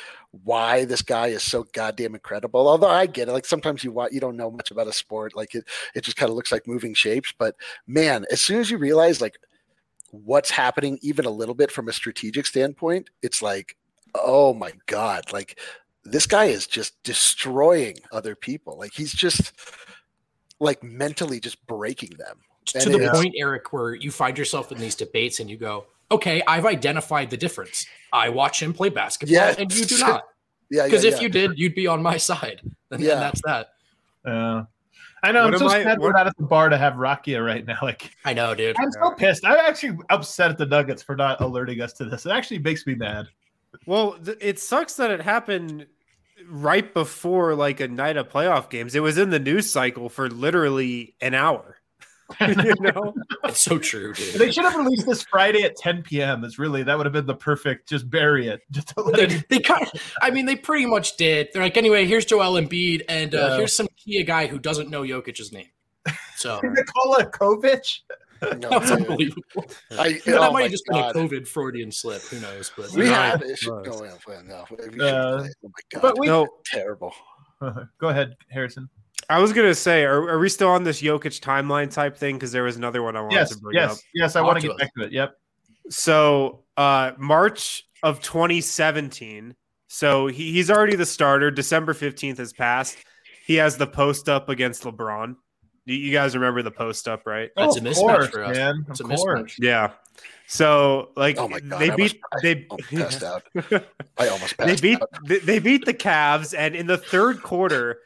why this guy is so goddamn incredible. Although I get it. Like sometimes you don't know much about a sport. Like it just kind of looks like moving shapes, but man, as soon as you realize like what's happening even a little bit from a strategic standpoint, it's like, oh my God, like this guy is just destroying other people. Like he's just like mentally just breaking them. To the point, Eric, where you find yourself in these debates and you go, okay, I've identified the difference. I watch him play basketball and you do not. Because if you did, you'd be on my side. And that's that. I know. I'm so sad we're not at the bar to have Rakia right now. Like, I know, dude. I'm so pissed. I'm actually upset at the Nuggets for not alerting us to this. It actually makes me mad. Well, it sucks that it happened right before like a night of playoff games. It was in the news cycle for literally an hour. You know? It's so true, dude. They should have released this Friday at 10 p.m. That would have been the perfect, just bury it. Just to let it... They pretty much did. They're like, anyway, here's Joel Embiid, and here's some Kia guy who doesn't know Jokic's name. So Nikola Jokic? No, that's unbelievable. That might have just been a COVID Freudian slip. Who knows? But we have issues going on. No, oh my God. But terrible. Go ahead, Harrison. I was going to say, are we still on this Jokic timeline type thing? Because there was another one I wanted to bring up. Yes, I want to get back to it. Yep. So March of 2017. So he's already the starter. December 15th has passed. He has the post up against LeBron. You guys remember the post up, right? That's a mismatch for us, man. It's a mismatch. Yeah. So like, oh my God, they beat the Cavs, and in the third quarter,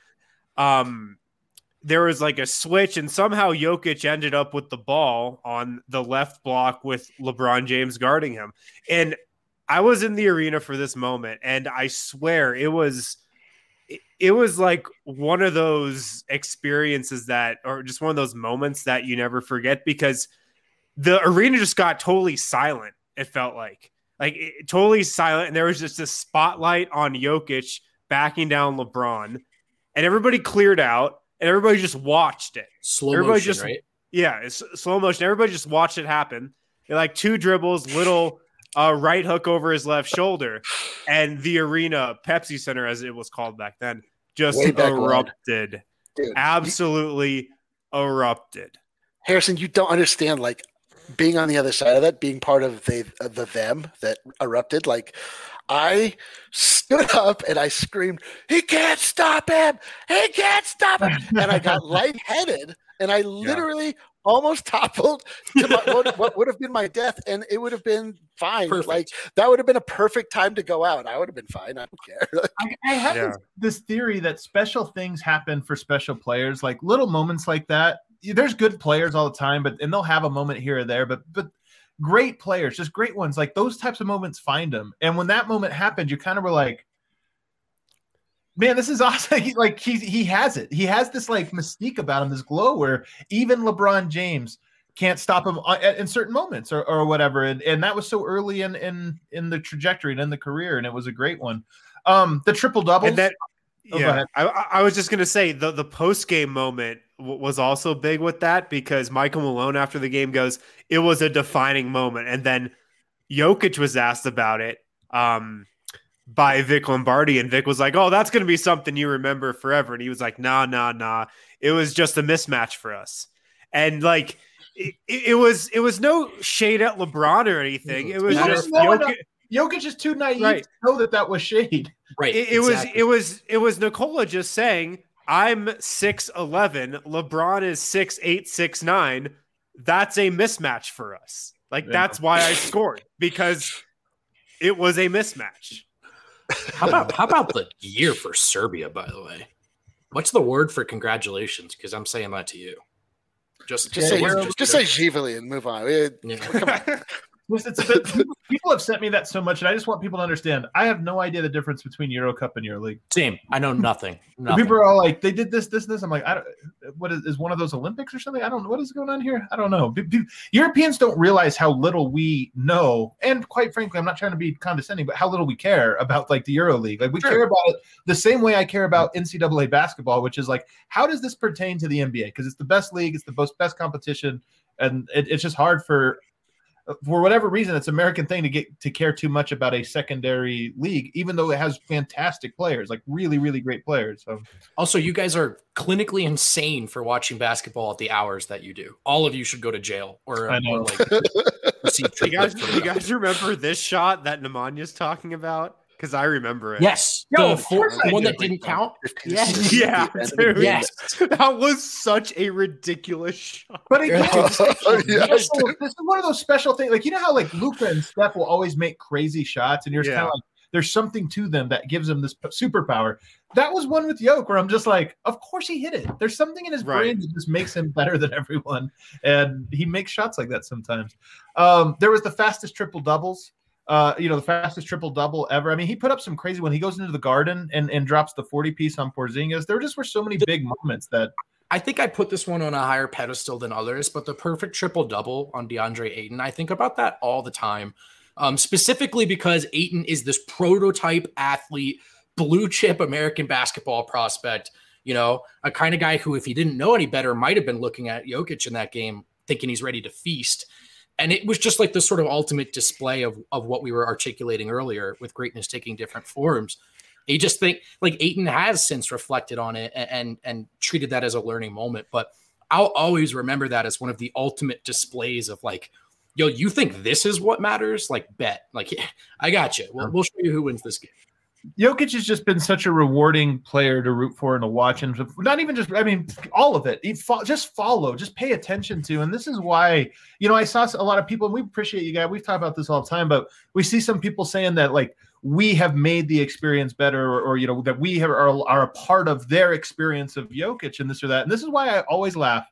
there was like a switch, and somehow Jokic ended up with the ball on the left block with LeBron James guarding him. And I was in the arena for this moment, and I swear it was like one of those experiences that, or just one of those moments that you never forget, because the arena just got totally silent. It felt like totally silent. And there was just a spotlight on Jokic backing down LeBron. And everybody cleared out, and everybody just watched it. Slow motion, right? Yeah, it's slow motion. Everybody just watched it happen. They're like two dribbles, little right hook over his left shoulder, and the arena, Pepsi Center as it was called back then, just erupted. Dude, erupted. Harrison, you don't understand, like, being on the other side of that, being part of the them that erupted, like – I stood up and I screamed, "He can't stop him! He can't stop him!" And I got lightheaded, and I literally almost toppled to what would have been my death, and it would have been fine. Perfect. Like that would have been a perfect time to go out. I would have been fine. I don't care. I have this theory that special things happen for special players, like little moments like that. There's good players all the time, and they'll have a moment here or there, but. Great players, just great ones, like those types of moments find them. And when that moment happened, you kind of were like, Man, this is awesome. He has it. He has this like mystique about him, this glow where even LeBron James can't stop him in certain moments or whatever. And that was so early in the trajectory and in the career, and it was a great one. The triple doubles. And that, yeah, I was just going to say the post game moment was also big with that, because Michael Malone after the game goes, it was a defining moment. And then Jokic was asked about it by Vic Lombardi, and Vic was like, oh, that's going to be something you remember forever. And he was like, nah. It was just a mismatch for us. And like, it was no shade at LeBron or anything. It was just Jokic is too naive to know that was shade. Right. It was Nikola just saying, I'm 6'11", LeBron is 6'8", 6'9". That's a mismatch for us. Like, that's why I scored, because it was a mismatch. How about the year for Serbia, by the way? What's the word for congratulations? Because I'm saying that to you. Just say Givali and move on. Come on. Listen, people have sent me that so much, and I just want people to understand. I have no idea the difference between EuroCup and EuroLeague. Same. I know nothing. People are all like, they did this. I'm like, what is one of those Olympics or something? I don't know. What is going on here? I don't know. Europeans don't realize how little we know. And quite frankly, I'm not trying to be condescending, but how little we care about like the EuroLeague. Like, we care about it the same way I care about NCAA basketball, which is like, how does this pertain to the NBA? Because it's the best league. It's the best competition. And it's just hard for whatever reason, it's an American thing to get to care too much about a secondary league, even though it has fantastic players, like really, really great players. So. Also, you guys are clinically insane for watching basketball at the hours that you do. All of you should go to jail or I know. Or like you guys remember this shot that Nemanja's talking about? Because I remember it. Yes. The one that didn't count. Yes. Yeah. Dude. Yes. That was such a ridiculous shot. But again, this is one of those special things. Like, you know how like Luka and Steph will always make crazy shots, and you're kind of like, there's something to them that gives them this superpower. That was one with Jokic where I'm just like, of course he hit it. There's something in his brain that just makes him better than everyone. And he makes shots like that sometimes. There was the fastest triple doubles. The fastest triple double ever. I mean, he put up some crazy one. He goes into the garden and drops the 40 piece on Porzingis. There just were so many big moments that I think I put this one on a higher pedestal than others, but the perfect triple double on DeAndre Ayton. I think about that all the time, specifically because Ayton is this prototype athlete, blue chip American basketball prospect, a kind of guy who, if he didn't know any better, might've been looking at Jokic in that game, thinking he's ready to feast. And it was just like the sort of ultimate display of what we were articulating earlier with greatness taking different forms. You just think like Ayton has since reflected on it and treated that as a learning moment. But I'll always remember that as one of the ultimate displays of like, yo, you think this is what matters? Like, bet. Like, yeah, I got you. We'll show you who wins this game. Jokic has just been such a rewarding player to root for and to watch. And not even just, I mean, all of it. Just follow, just pay attention to. And this is why, I saw a lot of people, and we appreciate you guys. We've talked about this all the time, but we see some people saying that, like, we have made the experience better or that we are a part of their experience of Jokic and this or that. And this is why I always laugh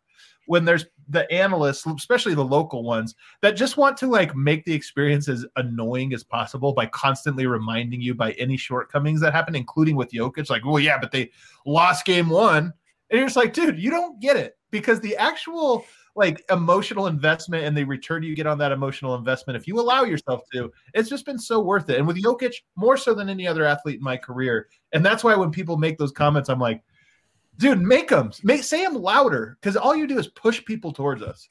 when there's the analysts, especially the local ones, that just want to like make the experience as annoying as possible by constantly reminding you by any shortcomings that happen, including with Jokic, like, well, yeah, but they lost game one. And you're just like, dude, you don't get it, because the actual like emotional investment and the return you get on that emotional investment, if you allow yourself to, it's just been so worth it. And with Jokic, more so than any other athlete in my career. And that's why when people make those comments, I'm like, dude, say them louder, because all you do is push people towards us.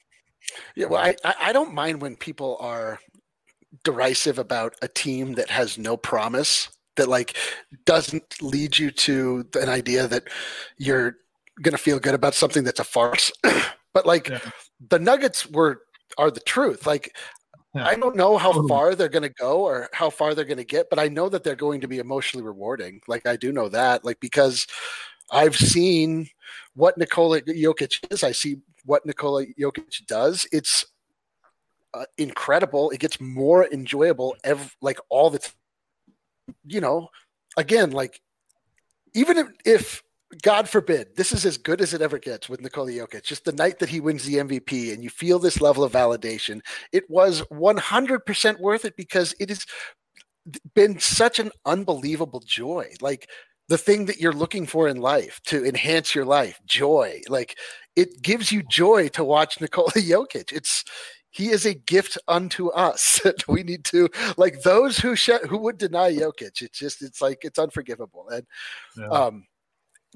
Yeah, well, I don't mind when people are derisive about a team that has no promise, that like doesn't lead you to an idea that you're going to feel good about something that's a farce. But like the Nuggets are the truth. Like, I don't know how far they're going to go or how far they're going to get, but I know that they're going to be emotionally rewarding. Like, I do know that, like, because I've seen what Nikola Jokic is. I see what Nikola Jokic does. It's incredible. It gets more enjoyable all the time. Again, like, even if God forbid, this is as good as it ever gets with Nikola Jokic, just the night that he wins the MVP and you feel this level of validation, it was 100% worth it, because it has been such an unbelievable joy. Like, the thing that you're looking for in life to enhance your life, joy. Like, it gives you joy to watch Nikola Jokic. He is a gift unto us. We need to, like, those who would deny Jokic. It's unforgivable. And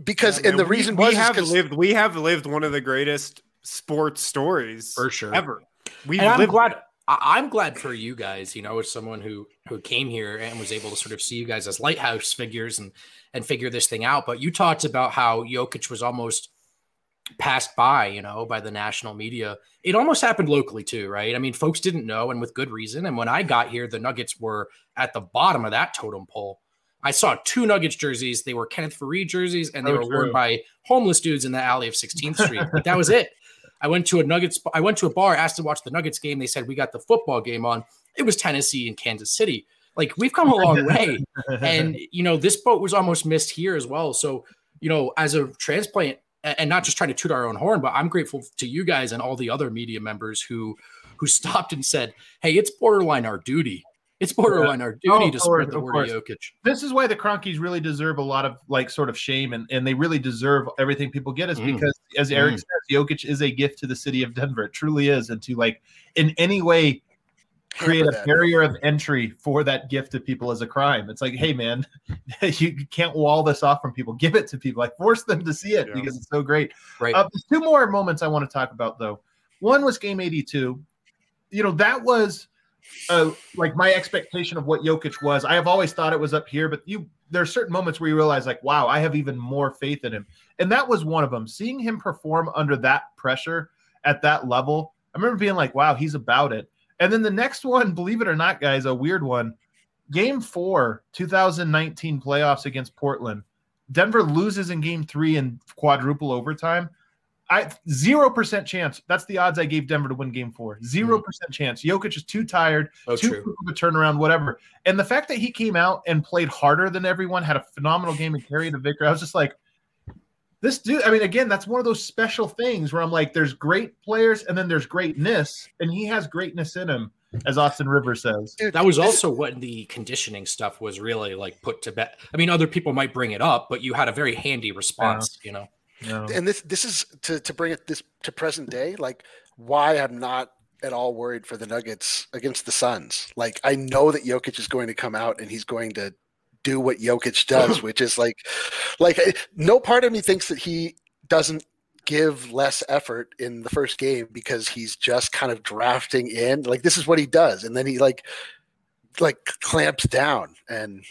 because the reason we have lived one of the greatest sports stories for sure ever. I'm glad for you guys, as someone who came here and was able to sort of see you guys as lighthouse figures and figure this thing out. But you talked about how Jokic was almost passed by, by the national media. It almost happened locally too, right? I mean, folks didn't know, and with good reason. And when I got here, the Nuggets were at the bottom of that totem pole. I saw 2 Nuggets jerseys. They were Kenneth Faried jerseys, and they were worn by homeless dudes in the alley of 16th Street. But that was it. I went to a bar, asked to watch the Nuggets game. They said, we got the football game on. It was Tennessee and Kansas City. Like, we've come a long way. And, this boat was almost missed here as well. So, as a transplant, and not just trying to toot our own horn, but I'm grateful to you guys and all the other media members who stopped and said, hey, it's borderline our duty. It's borderline our duty to spread the word of Jokic. This is why the Cronkies really deserve a lot of sort of shame, and they really deserve everything people get is because, as Eric says, Jokic is a gift to the city of Denver. It truly is. And to in any way create a barrier of entry for that gift to people is a crime. It's like, hey, man, you can't wall this off from people. Give it to people. Force them to see it because it's so great. Right. There's 2 more moments I want to talk about, though. One was game 82. That was... my expectation of what Jokic was. I have always thought it was up here, but there are certain moments where you realize, wow, I have even more faith in him. And that was one of them. Seeing him perform under that pressure at that level, I remember being like, wow, he's about it. And then the next one, believe it or not, guys, a weird one. Game 4, 2019 playoffs against Portland. Denver loses in game 3 in quadruple overtime. 0% chance. That's the odds I gave Denver to win game 4. 0% chance. Jokic is too tired, too quick of a turnaround, whatever. And the fact that he came out and played harder than everyone, had a phenomenal game and carried a victory, I was just like, this dude, I mean, again, that's one of those special things where I'm like, there's great players and then there's greatness, and he has greatness in him, as Austin Rivers says. Dude, that was also what the conditioning stuff was really put to bed. I mean, other people might bring it up, but you had a very handy response, No. And this is to bring it to present day, why I'm not at all worried for the Nuggets against the Suns. I know that Jokic is going to come out and he's going to do what Jokic does, which is no part of me thinks that he doesn't give less effort in the first game because he's just kind of drafting in. This is what he does. And then he clamps down and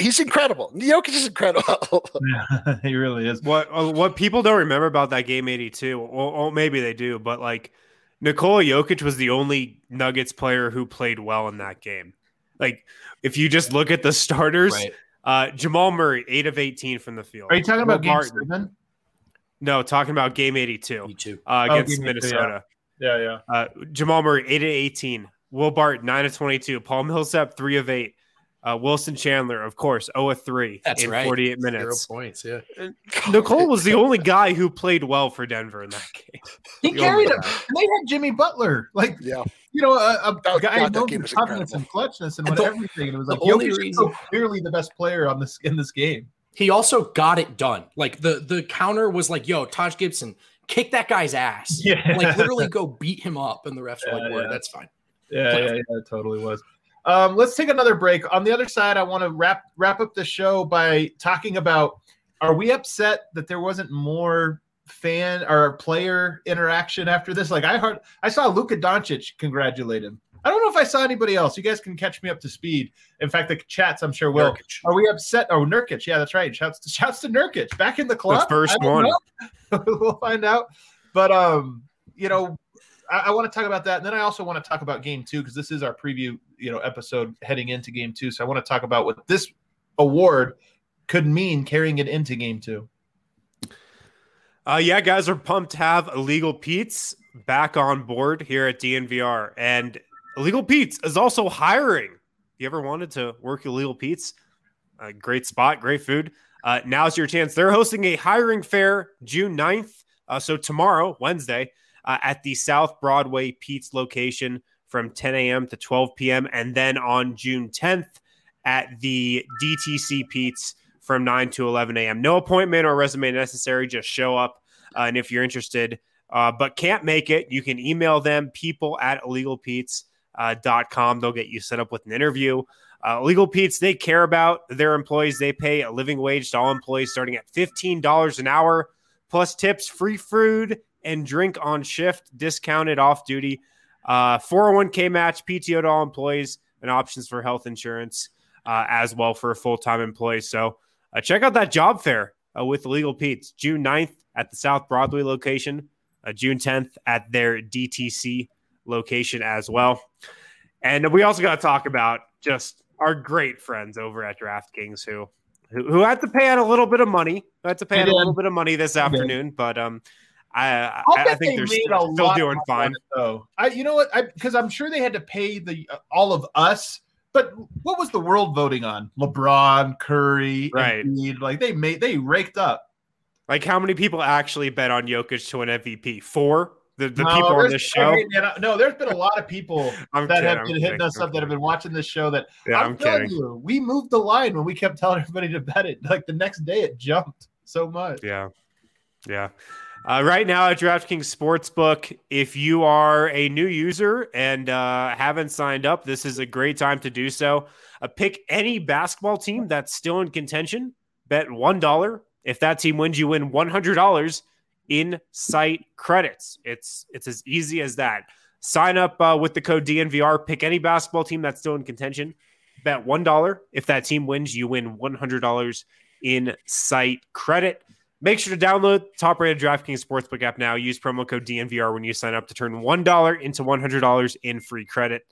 he's incredible. Jokic is incredible. Yeah, he really is. What people don't remember about that game 82, or maybe they do, but Nikola Jokic was the only Nuggets player who played well in that game. If you just look at the starters, Jamal Murray, 8 of 18 from the field. Are you talking about game 7? No, talking about game 82 against Minnesota. Yeah. Jamal Murray, 8 of 18. Will Barton, 9 of 22. Paul Millsap, 3 of 8. Wilson Chandler, of course, 0 of 3 in 48 minutes. 0 points, yeah. Nicole was the only guy who played well for Denver in that game. He carried him. And they had Jimmy Butler. A guy known for confidence and clutchness and everything. It was Jokic is so clearly the best player in this game. He also got it done. The counter was Taj Gibson, kick that guy's ass. Yeah. Literally go beat him up. And the refs were that's fine. Yeah, it totally was. Let's take another break. On the other side, I want to wrap up the show by talking about, are we upset that there wasn't more fan or player interaction after this? I saw Luka Doncic congratulate him. I don't know if I saw anybody else. You guys can catch me up to speed. In fact, the chats, I'm sure, will. Nurkic. Are we upset? Oh, Nurkic. Yeah, that's right. Shouts to Nurkic. Back in the club. The first one. We'll find out. But, I want to talk about that. And then I also want to talk about game 2, because this is our preview, episode heading into game 2. So I want to talk about what this award could mean carrying it into game 2. Guys are pumped to have Illegal Pete's back on board here at DNVR. And Illegal Pete's is also hiring. You ever wanted to work Illegal Pete's? Great spot, great food. Now's your chance. They're hosting a hiring fair June 9th. So tomorrow, Wednesday, at the South Broadway Pete's location from 10 a.m. to 12 p.m. And then on June 10th at the DTC Pete's from 9 to 11 a.m. No appointment or resume necessary. Just show up. And if you're interested but can't make it, you can email them, people@illegalpete's.com. They'll get you set up with an interview. Illegal Pete's, they care about their employees. They pay a living wage to all employees starting at $15 an hour, plus tips, free food, and drink on shift, discounted off-duty. 401k match, PTO to all employees, and options for health insurance as well for full-time employees. So check out that job fair with Illegal Pete's, June 9th at the South Broadway location, June 10th at their DTC location as well. And we also got to talk about just our great friends over at DraftKings who had to pay out a little bit of money. Had to pay out a little bit of money this afternoon, but I think they're still doing fine. Though you know what? Because I'm sure they had to pay the all of us. But what was the world voting on? LeBron, Curry, right? Embiid, like they raked up. Like how many people actually bet on Jokic to win MVP? Four. The people on this show. There's been a lot of people that have been watching this show that I'm telling you, we moved the line when we kept telling everybody to bet it. Like the next day, it jumped so much. Yeah. Right now at DraftKings Sportsbook, if you are a new user and haven't signed up, this is a great time to do so. Pick any basketball team that's still in contention. Bet $1. If that team wins, you win $100 in site credits. It's as easy as that. Sign up with the code DNVR. Pick any basketball team that's still in contention. Bet $1. If that team wins, you win $100 in site credit. Make sure to download the top-rated DraftKings Sportsbook app now. Use promo code DNVR when you sign up to turn $1 into $100 in free credit.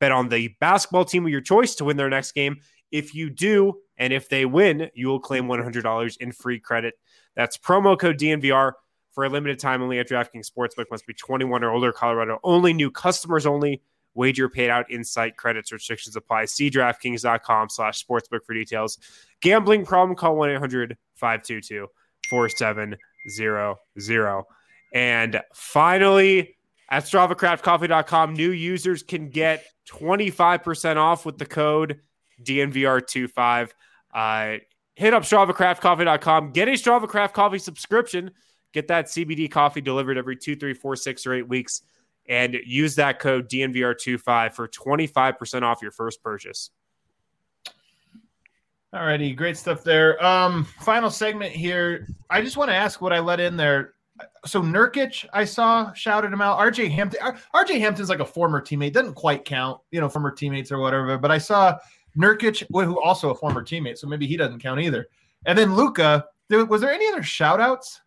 Bet on the basketball team of your choice to win their next game. If you do, and if they win, you will claim $100 in free credit. That's promo code DNVR for a limited time only at DraftKings Sportsbook. Must be 21 or older, Colorado only, new customers only. Wager paid out in site credits. Restrictions apply. See DraftKings.com/sportsbook for details. Gambling problem? Call 1-800-522-4700. And finally, at StravaCraftCoffee.com, new users can get 25% off with the code DNVR25. Hit up StravaCraftCoffee.com. Get a Strava Craft Coffee subscription. Get that CBD coffee delivered every 2, 3, 4, 6, or 8 weeks. And use that code DNVR25 for 25% off your first purchase. All righty, great stuff there. Final segment here. I just want to ask what I let in there. So Nurkic, I saw, shouted him out. RJ Hampton. RJ Hampton's like a former teammate. Doesn't quite count, former teammates or whatever. But I saw Nurkic, who also a former teammate, so maybe he doesn't count either. And then Luka. Was there any other shout-outs?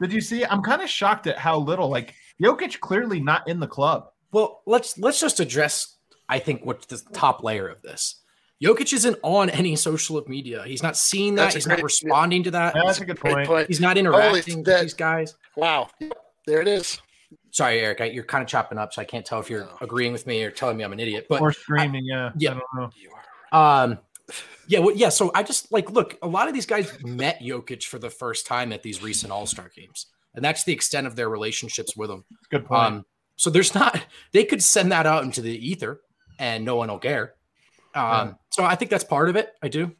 Did you see? I'm kind of shocked at how little. Like, Jokic clearly not in the club. Well, let's just address, I think, what's the top layer of this. Jokic isn't on any social media. He's not seeing that. He's not responding to that. That's a good point. He's not interacting with these guys. Wow. There it is. Sorry, Eric. You're kind of chopping up, so I can't tell if you're agreeing with me or telling me I'm an idiot. But or screaming, yeah. I don't know. You are. So I just, look, a lot of these guys met Jokic for the first time at these recent All-Star games. And that's the extent of their relationships with them. Good point. So there's not – they could send that out into the ether, and no one will care. So I think that's part of it. I do.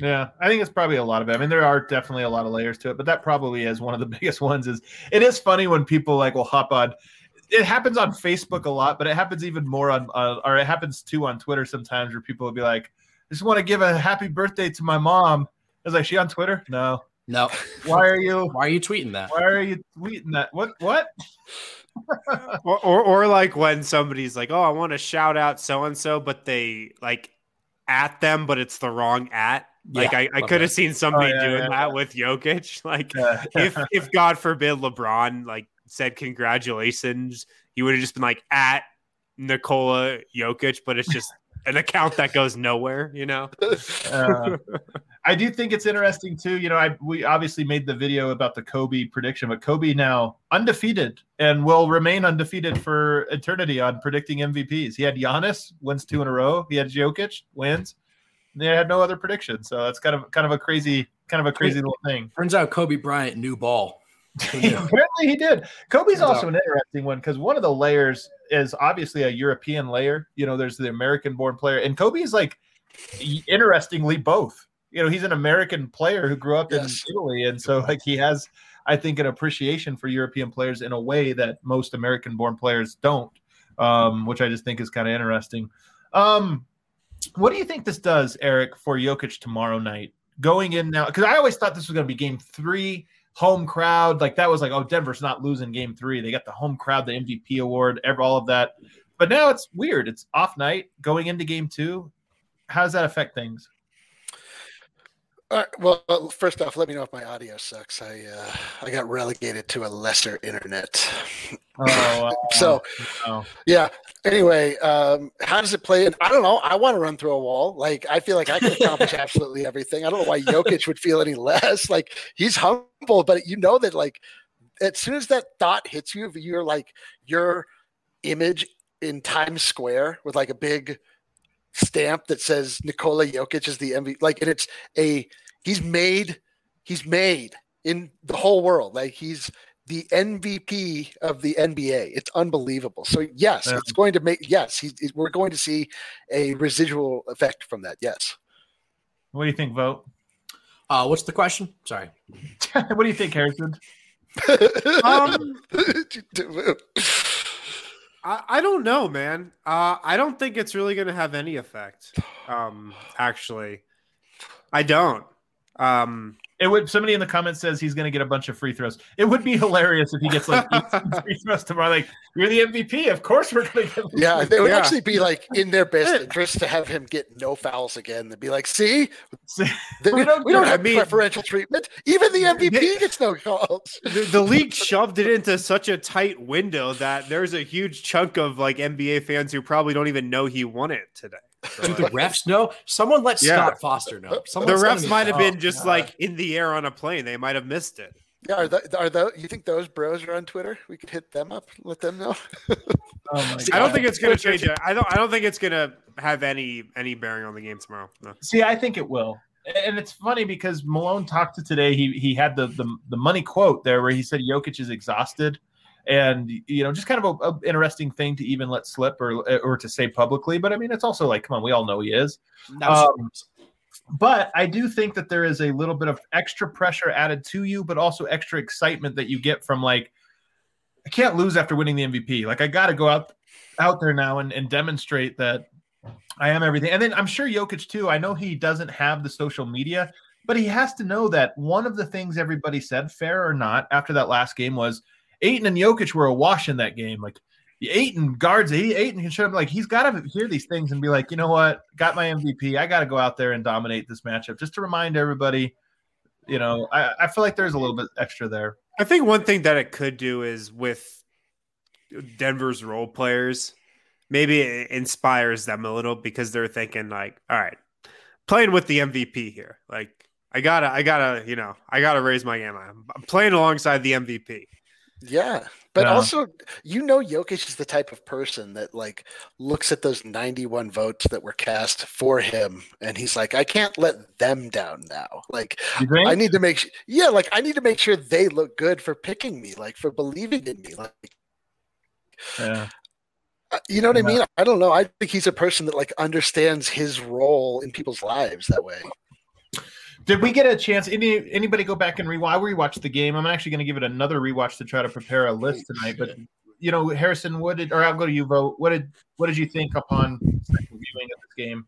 Yeah, I think it's probably a lot of it. I mean, there are definitely a lot of layers to it, but that probably is one of the biggest ones. It is funny when people will hop on – it happens on Facebook a lot, but it happens even more on or it happens too on Twitter sometimes where people will be like, I just want to give a happy birthday to my mom. I was like, she on Twitter? No. Why are you tweeting that? What? or like when somebody's like, oh, I want to shout out so-and-so, but they at them, but it's the wrong at. Yeah, I could have seen somebody doing that with Jokic. If God forbid LeBron said congratulations, he would have just been at Nikola Jokic, but it's just an account that goes nowhere, I do think it's interesting too. We obviously made the video about the Kobe prediction, but Kobe now undefeated and will remain undefeated for eternity on predicting MVPs. He had Giannis, wins 2 in a row. He had Jokic, wins. And they had no other prediction. So that's kind of a crazy little thing. Turns out Kobe Bryant knew ball. Apparently he did. Kobe's also an interesting one because one of the layers is obviously a European layer. There's the American-born player, and Kobe's interestingly both. you know, he's an American player who grew up in Italy. And so like he has, I think, an appreciation for European players in a way that most American born players don't, which I just think is kind of interesting. What do you think this does, Eric, for Jokic tomorrow night going in now? Cause I always thought this was going to be Game 3 home crowd. Like that was like, oh, Denver's not losing Game 3. They got the home crowd, the MVP award, all of that. But now it's weird. It's off night going into Game 2. How does that affect things? Well, first off, let me know if my audio sucks. I got relegated to a lesser internet. Anyway, how does it play? I don't know. I want to run through a wall. Like, I feel like I can accomplish absolutely everything. I don't know why Jokic would feel any less. Like, he's humble, but you know that, like, as soon as that thought hits you, you're like your image in Times Square with like a big stamp that says Nikola Jokic is the MVP. Like, and it's he's made in the whole world. Like, he's the MVP of the NBA. It's unbelievable. So yes, it's going to make, we're going to see a residual effect from that. Yes. What do you think, Vogt? What's the question? Sorry. What do you think, Harrison? I don't know, man. I don't think it's really going to have any effect. Actually, I don't. It would. Somebody in the comments says he's going to get a bunch of free throws. It would be hilarious if he gets like 18 free throws tomorrow. Like, you're the MVP. Of course, we're going to get. It would actually be like in their best interest to have him get no fouls again. They'd be like, see, we don't have preferential treatment. Even the MVP gets no calls. The league shoved it into such a tight window that there's a huge chunk of like NBA fans who probably don't even know he won it today. Do the refs know? Someone let Scott Foster know. The refs might have been just like in the air on a plane. They might have missed it. Yeah, you think those bros are on Twitter? We could hit them up, let them know. I don't think it's going to change it. I don't think it's going to have any bearing on the game tomorrow. No. See, I think it will. And it's funny because Malone talked to today. He had the money quote there where he said Jokic is exhausted. And, you know, just kind of an interesting thing to even let slip or to say publicly. But, I mean, it's also like, come on, we all know he is. But I do think that there is a little bit of extra pressure added to you, but also extra excitement that you get from, like, I can't lose after winning the MVP. Like, I got to go out there now and demonstrate that I am everything. And then I'm sure Jokic, too, I know he doesn't have the social media, but he has to know that one of the things everybody said, fair or not, after that last game was, Ayton and Jokic were awash in that game. Like, Ayton guards, Ayton can show up. Like, he's got to hear these things and be like, you know what? Got my MVP. I got to go out there and dominate this matchup. Just to remind everybody, you know, I feel like there's a little bit extra there. I think one thing that it could do is with Denver's role players, maybe it inspires them a little because they're thinking like, all right, playing with the MVP here. Like, I gotta raise my game. I'm playing alongside the MVP. Yeah, but also, you know, Jokic is the type of person that like looks at those 91 votes that were cast for him, and he's like, I can't let them down now. Like, I need to make sure, I need to make sure they look good for picking me, like for believing in me, like. Yeah. You know what I mean? I don't know. I think he's a person that like understands his role in people's lives that way. Did we get a chance? Anybody go back and rewatch? I rewatched the game. I'm actually going to give it another rewatch to try to prepare a list tonight. But, you know, Harrison, I'll go to you, Vogt. What did you think upon second viewing of this game?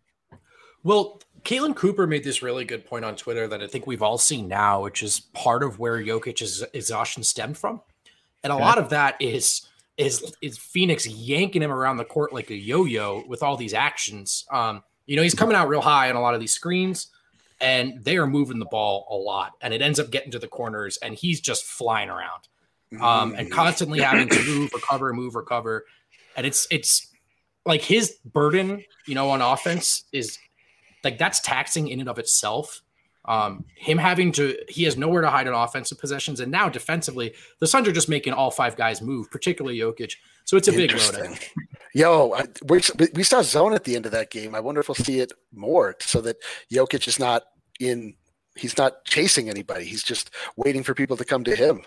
Well, Caitlin Cooper made this really good point on Twitter that I think we've all seen now, which is part of where Jokic's exhaustion stemmed from. And a lot of that is Phoenix yanking him around the court like a yo-yo with all these actions. You know, he's coming out real high on a lot of these screens. And they are moving the ball a lot, and it ends up getting to the corners, and he's just flying around and constantly having to move, recover. And it's like his burden, you know, on offense is like that's taxing in and of itself. He has nowhere to hide on offensive possessions. And now defensively, the Suns are just making all five guys move, particularly Jokic. So it's a big load. Yo, we saw zone at the end of that game. I wonder if we'll see it more so that Jokic is not in, he's not chasing anybody. He's just waiting for people to come to him.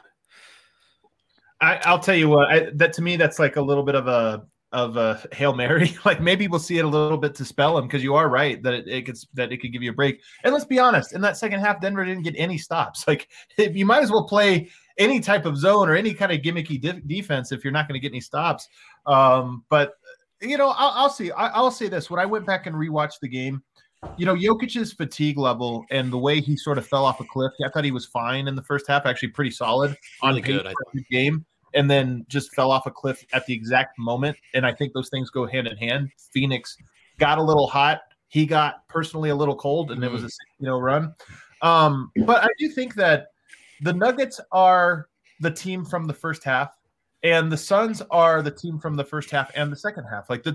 I'll tell you what, that to me, that's like a little bit of a of a Hail Mary. Like maybe we'll see it a little bit to spell him, because you are right that it could give you a break. And let's be honest, in that second half, Denver didn't get any stops. Like you might as well play any type of zone or any kind of gimmicky defense if you're not going to get any stops. But you know, I'll see. I'll say this: when I went back and rewatched the game, you know, Jokic's fatigue level and the way he sort of fell off a cliff, I thought he was fine in the first half, actually pretty solid on the game, and then just fell off a cliff at the exact moment. And I think those things go hand in hand. Phoenix got a little hot. He got personally a little cold, and it was a 6-0 run. But I do think that the Nuggets are the team from the first half, and the Suns are the team from the first half and the second half. Like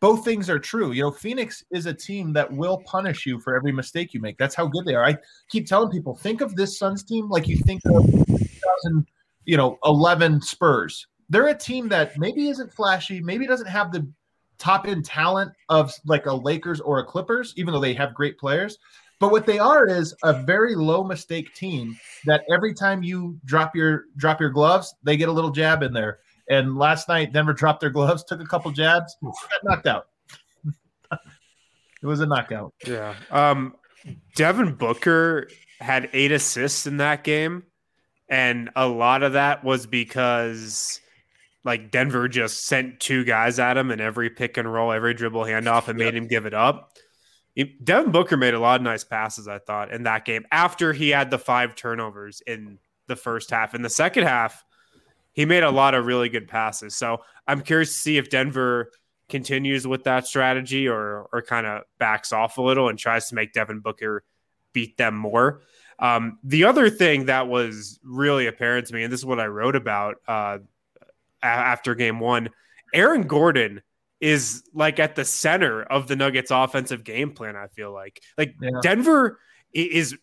both things are true. You know, Phoenix is a team that will punish you for every mistake you make. That's how good they are. I keep telling people, think of this Suns team like you think of 2011 Spurs. They're a team that maybe isn't flashy, maybe doesn't have the top end talent of like a Lakers or a Clippers, even though they have great players. But what they are is a very low mistake team that every time you drop your gloves, they get a little jab in there. And last night, Denver dropped their gloves, took a couple jabs, got knocked out. It was a knockout. Yeah. Devin Booker had 8 assists in that game, and a lot of that was because like Denver just sent 2 guys at him in every pick and roll, every dribble handoff, and made him give it up. Devin Booker made a lot of nice passes, I thought, in that game after he had the 5 turnovers in the first half. In the second half, he made a lot of really good passes. So I'm curious to see if Denver continues with that strategy or kind of backs off a little and tries to make Devin Booker beat them more. The other thing that was really apparent to me, and this is what I wrote about after game one, Aaron Gordon is like at the center of the Nuggets offensive game plan. I feel like Denver is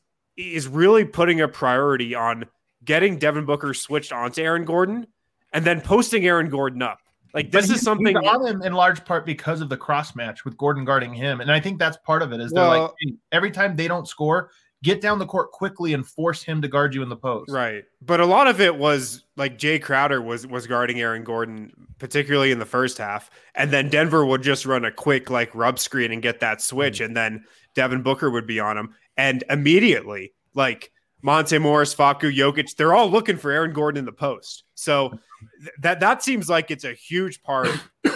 really putting a priority on getting Devin Booker switched onto Aaron Gordon and then posting Aaron Gordon up. Like this is something on him in large part because of the cross match with Gordon guarding him. And I think that's part of it is they're like, hey, every time they don't score, get down the court quickly and force him to guard you in the post. Right. But a lot of it was like Jay Crowder was guarding Aaron Gordon, particularly in the first half. And then Denver would just run a quick like rub screen and get that switch. And then Devin Booker would be on him. And immediately like Monte Morris, Facu, Jokic, they're all looking for Aaron Gordon in the post. So that seems like it's a huge part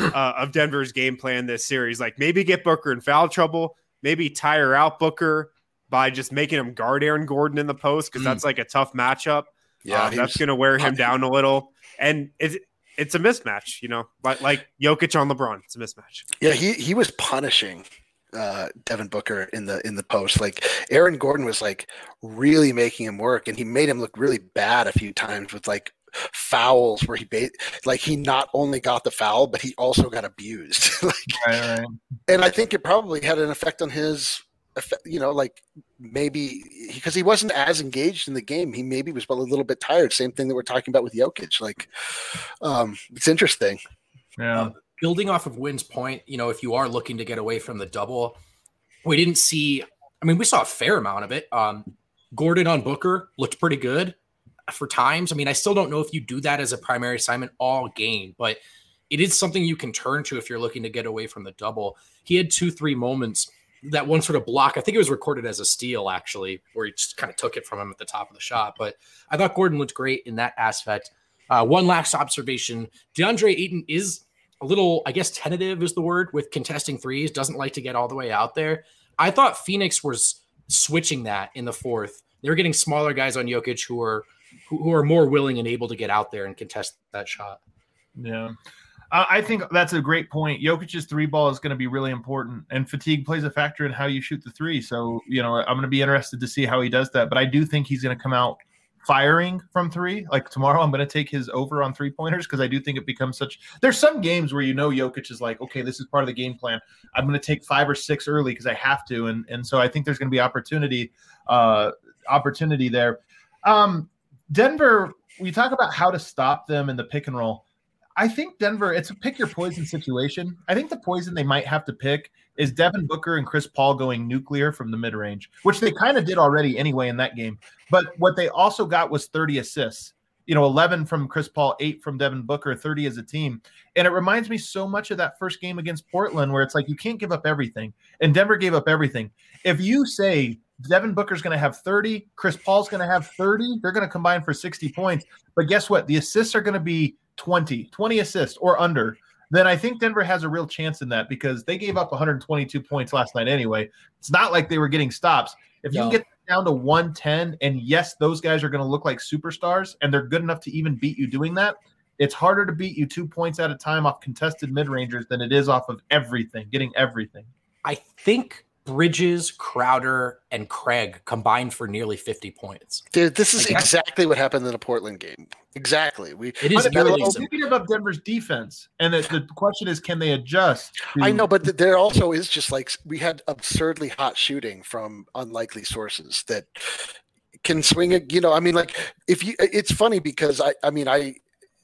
of Denver's game plan this series. Like maybe get Booker in foul trouble, maybe tire out Booker by just making him guard Aaron Gordon in the post, because that's like a tough matchup. Yeah, that's going to wear him down a little. And it's a mismatch, you know, like Jokic on LeBron. It's a mismatch. Yeah, he was punishing Devin Booker in the post. Like Aaron Gordon was like really making him work, and he made him look really bad a few times with like fouls where he not only got the foul, but he also got abused. And I think it probably had an effect on his – you know, like maybe because he wasn't as engaged in the game, he maybe was a little bit tired. Same thing that we're talking about with Jokic. Like, it's interesting. Yeah. Building off of Wynn's point, you know, if you are looking to get away from the double, we didn't see. I mean, we saw a fair amount of it. Gordon on Booker looked pretty good for times. I mean, I still don't know if you do that as a primary assignment all game, but it is something you can turn to if you're looking to get away from the double. He had 2-3 moments. That one sort of block, I think it was recorded as a steal, actually, where he just kind of took it from him at the top of the shot. But I thought Gordon looked great in that aspect. One last observation. DeAndre Ayton is a little, I guess, tentative is the word, with contesting threes, doesn't like to get all the way out there. I thought Phoenix was switching that in the fourth. They were getting smaller guys on Jokic who are more willing and able to get out there and contest that shot. Yeah. I think that's a great point. Jokic's 3 ball is going to be really important, and fatigue plays a factor in how you shoot the 3. So, you know, I'm going to be interested to see how he does that. But I do think he's going to come out firing from 3. Like tomorrow, I'm going to take his over on 3-pointers because I do think it becomes such. There's some games where, you know, Jokic is like, okay, this is part of the game plan. I'm going to take 5 or 6 early because I have to. And so I think there's going to be opportunity there. Denver, we talk about how to stop them in the pick and roll. I think Denver, it's a pick your poison situation. I think the poison they might have to pick is Devin Booker and Chris Paul going nuclear from the mid-range, which they kind of did already anyway in that game. But what they also got was 30 assists. you know, 11 from Chris Paul, 8 from Devin Booker, 30 as a team. And it reminds me so much of that first game against Portland where it's like you can't give up everything. And Denver gave up everything. If you say Devin Booker's going to have 30, Chris Paul's going to have 30, they're going to combine for 60 points. But guess what? The assists are going to be 20 assists or under. Then I think Denver has a real chance in that because they gave up 122 points last night anyway. It's not like they were getting stops. If you can get down to 110, and yes, those guys are going to look like superstars, and they're good enough to even beat you doing that, it's harder to beat you 2 points at a time off contested mid-rangers than it is off of everything, getting everything. I think Bridges, Crowder, and Craig combined for nearly 50 points. Dude, this is exactly what happened in the Portland game. Exactly. It's indicative of Denver's defense, and the question is, can they adjust? I know, but there also is just like we had absurdly hot shooting from unlikely sources that can swing it. You know, I mean, like if you, it's funny because I mean,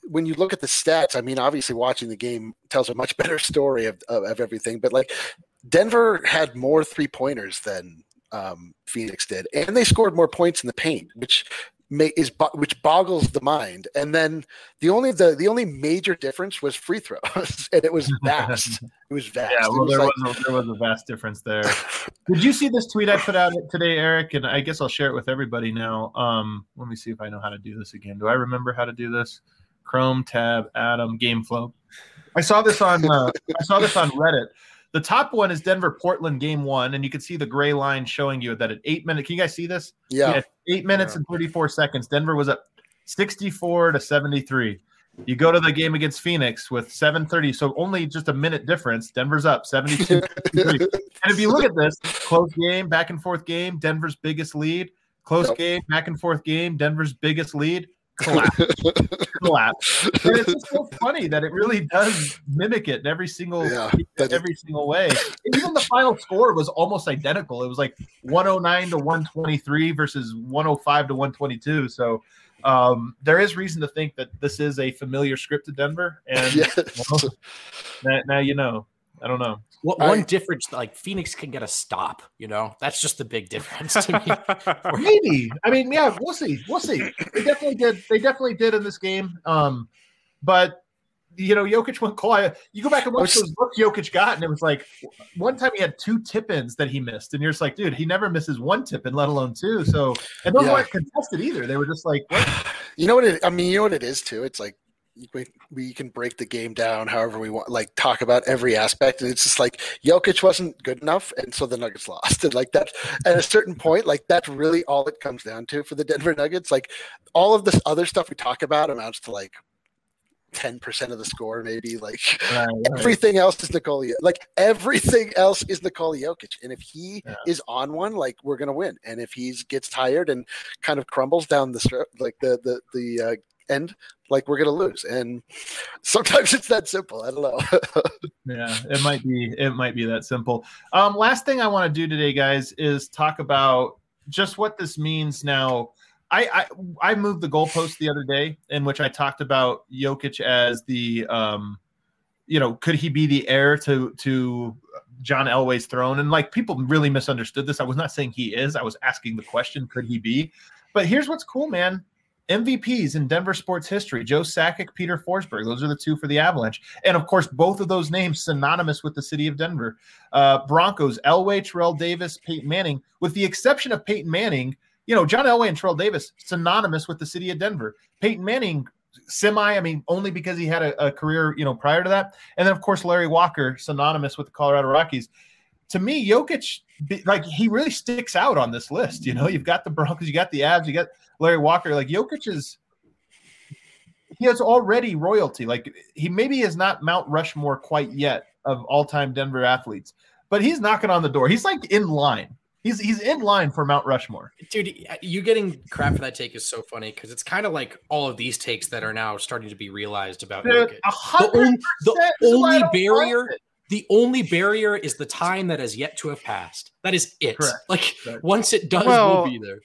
when you look at the stats, I mean, obviously watching the game tells a much better story of everything, but like. Denver had more three-pointers than Phoenix did, and they scored more points in the paint, which boggles the mind. And then the only major difference was free throws, and it was vast. Yeah, well, there was a vast difference there. Did you see this tweet I put out today, Eric? And I guess I'll share it with everybody now. Let me see if I know how to do this again. Do I remember how to do this? Chrome tab, Adam, game flow. I saw this on Reddit. The top one is Denver-Portland game one, and you can see the gray line showing you that at 8 minutes. Can you guys see this? Yeah. At 8 minutes and 34 seconds, Denver was up 64-73. You go to the game against Phoenix with 7:30, so only just a minute difference. Denver's up 72-73. And if you look at this, close game, back and forth game, Denver's biggest lead. Close game, back and forth game, Denver's biggest lead. Collapse. And it's just so funny that it really does mimic it in every single way. And even the final score was almost identical. It was like 109-123 versus 105-122. So there is reason to think that this is a familiar script to Denver. And now you know. I don't know. One difference, like Phoenix can get a stop, you know? That's just the big difference to me. Maybe. I mean, yeah, we'll see. They definitely did in this game. But, you know, Jokic went cold. You go back and watch those looks Jokic got, and it was like one time he had two tip-ins that he missed. And you're just like, dude, he never misses one tip-in, let alone two. So, and those weren't contested either. They were just like, what? You know what it is, too? It's like, we can break the game down however we want, like talk about every aspect, and it's just like Jokic wasn't good enough, and so the Nuggets lost. And like that, at a certain point, like that's really all it comes down to for the Denver Nuggets. Like all of this other stuff we talk about amounts to like 10% of the score, maybe. Like everything else is Nikola. Like everything else is Nikola Jokic, and if he is on one, like we're gonna win. And if he gets tired and kind of crumbles down the like the end, like we're gonna lose. And sometimes it's that simple. I don't know. Yeah, it might be that simple. Last thing I want to do today, guys, is talk about just what this means now. I moved the goalpost the other day in which I talked about Jokic as the could he be the heir to John Elway's throne? And like people really misunderstood this. I was not saying he is, I was asking the question, could he be? But here's what's cool, man. MVPs in Denver sports history, Joe Sakic, Peter Forsberg. Those are the two for the Avalanche. And, of course, both of those names synonymous with the city of Denver. Broncos, Elway, Terrell Davis, Peyton Manning. With the exception of Peyton Manning, you know, John Elway and Terrell Davis synonymous with the city of Denver. Peyton Manning, only because he had a career, you know, prior to that. And then, of course, Larry Walker, synonymous with the Colorado Rockies. To me, Jokic, like he really sticks out on this list. You know, you've got the Broncos, you got the Avs, you got Larry Walker. Like Jokic he has already royalty. Like he maybe is not Mount Rushmore quite yet of all-time Denver athletes, but he's knocking on the door. He's like in line. He's in line for Mount Rushmore. Dude, you getting crap for that take is so funny because it's kind of like all of these takes that are now starting to be realized about Jokic. The only barrier. The only barrier is the time that has yet to have passed. That is it. Correct. Like once it does, we'll be there.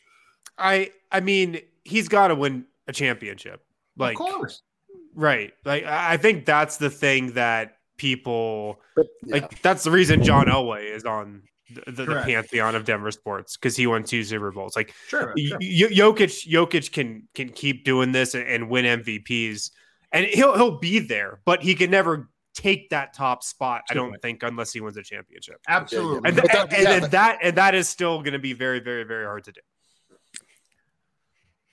I mean, he's got to win a championship. Like, of course. Right. Like, I think that's the thing that people like. That's the reason John Elway is on the pantheon of Denver sports because he won 2 Super Bowls. Like, sure. Jokic can keep doing this and win MVPs, and he'll be there, but he can never take that top spot. I don't think unless he wins a championship. Absolutely, and that is still going to be very, very, very hard to do.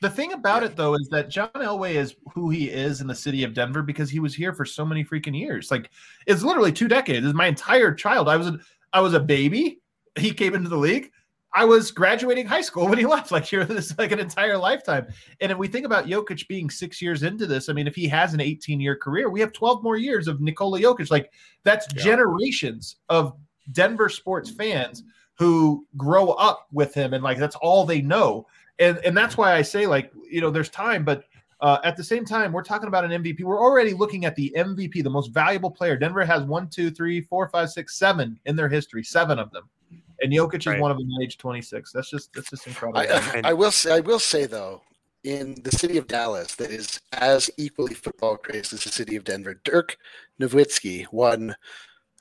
The thing about it, though, is that John Elway is who he is in the city of Denver because he was here for so many freaking years. Like, it's literally 2 decades. It's my entire child. I was a baby. He came into the league. I was graduating high school when he left. Like, here, this is like an entire lifetime. And if we think about Jokic being 6 years into this, I mean, if he has an 18-year career, we have 12 more years of Nikola Jokic. Like, that's generations of Denver sports fans who grow up with him, and like that's all they know. And that's why I say, like, you know, there's time, but at the same time, we're talking about an MVP. We're already looking at the MVP, the most valuable player. Denver has 7 in their history, 7 of them, and Jokic is one of them at age 26. That's just incredible. I will say though, in the city of Dallas, that is as equally football crazy as the city of Denver, Dirk Nowitzki won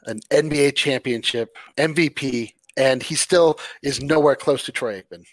an NBA championship, MVP, and he still is nowhere close to Troy Aikman.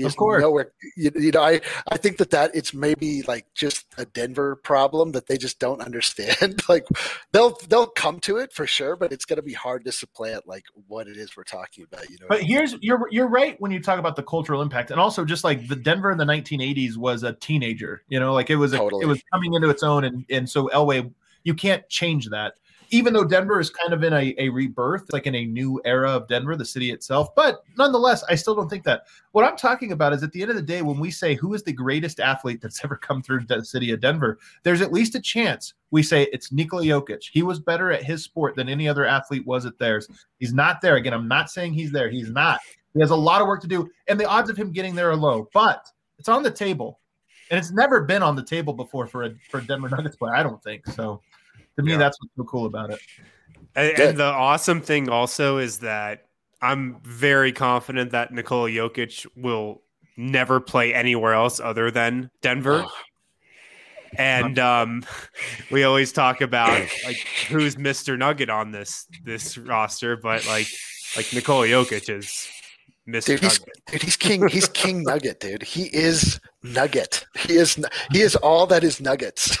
Of course. Nowhere, you know, I think that it's maybe like just a Denver problem that they just don't understand. Like, they'll come to it for sure, but it's going to be hard to supplant like what it is we're talking about. You know. But you're right when you talk about the cultural impact, and also just like the Denver in the 1980s was a teenager. You know, like it was coming into its own, and so Elway, you can't change that. Even though Denver is kind of in a rebirth, like in a new era of Denver, the city itself. But nonetheless, I still don't think that. What I'm talking about is at the end of the day, when we say who is the greatest athlete that's ever come through the city of Denver, there's at least a chance we say it's Nikola Jokic. He was better at his sport than any other athlete was at theirs. He's not there. Again, I'm not saying he's there. He's not. He has a lot of work to do, and the odds of him getting there are low. But it's on the table, and it's never been on the table before for a Denver Nuggets player, I don't think so. To me, that's what's so cool about it. And the awesome thing also is that I'm very confident that Nikola Jokic will never play anywhere else other than Denver. And we always talk about like who's Mr. Nugget on this roster, but like Nikola Jokic is Mr. Dude, he's king. He's King Nugget, dude. He is Nugget. He is all that is Nuggets.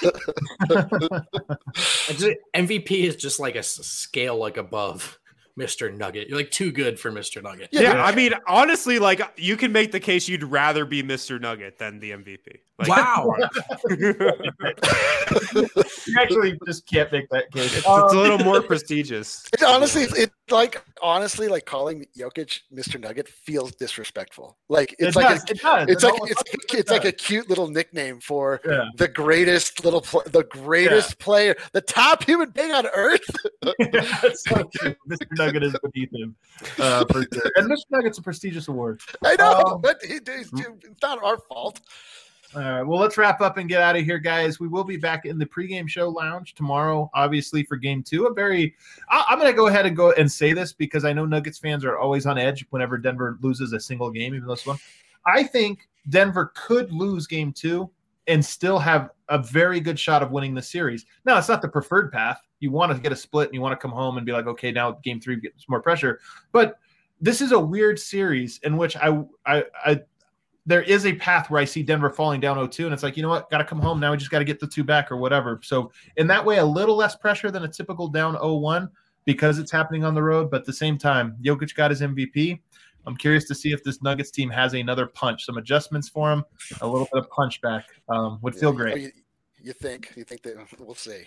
MVP is just like a scale like above Mr. Nugget. You're like too good for Mr. Nugget. Yeah, I mean, honestly, like you can make the case you'd rather be Mr. Nugget than the MVP. Like, wow. You actually just can't make that case. It's a little more prestigious. Honestly, like calling Jokic Mr. Nugget feels disrespectful. Like it's like a cute little nickname for the greatest little player, the top human being on earth. Mr. Nugget is beneath him. For sure. And Mr. Nugget's a prestigious award. I know, but it's not our fault. All right, well, let's wrap up and get out of here, guys. We will be back in the pregame show lounge tomorrow, obviously, for game 2. I'm going to go ahead and go and say this because I know Nuggets fans are always on edge whenever Denver loses a single game, even this one. I think Denver could lose game 2 and still have a very good shot of winning the series. Now, it's not the preferred path. You want to get a split and you want to come home and be like, okay, now game 3 gets more pressure. But this is a weird series in which I there is a path where I see Denver falling down 0-2, and it's like, you know what, got to come home. Now we just got to get the 2 back or whatever. So in that way, a little less pressure than a typical down 0-1 because it's happening on the road. But at the same time, Jokic got his MVP. I'm curious to see if this Nuggets team has another punch, some adjustments for him, a little bit of punch back would feel great. You think that we'll see.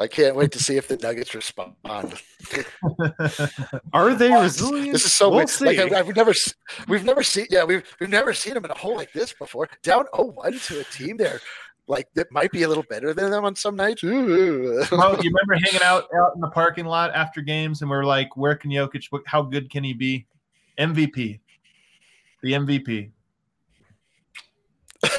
I can't wait to see if the Nuggets respond. Are they resilient? This is so weird. See. Like, we've never seen them in a hole like this before. Down 0-1 to a team there, like that might be a little better than them on some nights. Ooh. Well, you remember hanging out in the parking lot after games, and we're like, where can Jokic? How good can he be? MVP, the MVP.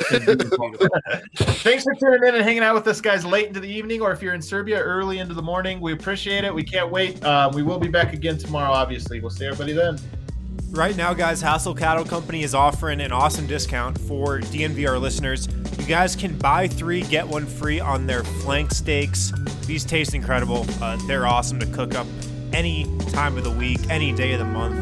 Thanks for tuning in and hanging out with us, guys, late into the evening, or if you're in Serbia, early into the morning. We appreciate it. We can't wait. We will be back again tomorrow, obviously. We'll see everybody then. Right now, guys, Hassel Cattle Company is offering an awesome discount for DNVR listeners. You guys can buy 3, get 1 free on their flank steaks. These taste incredible. They're awesome to cook up. any time of the week, any day of the month.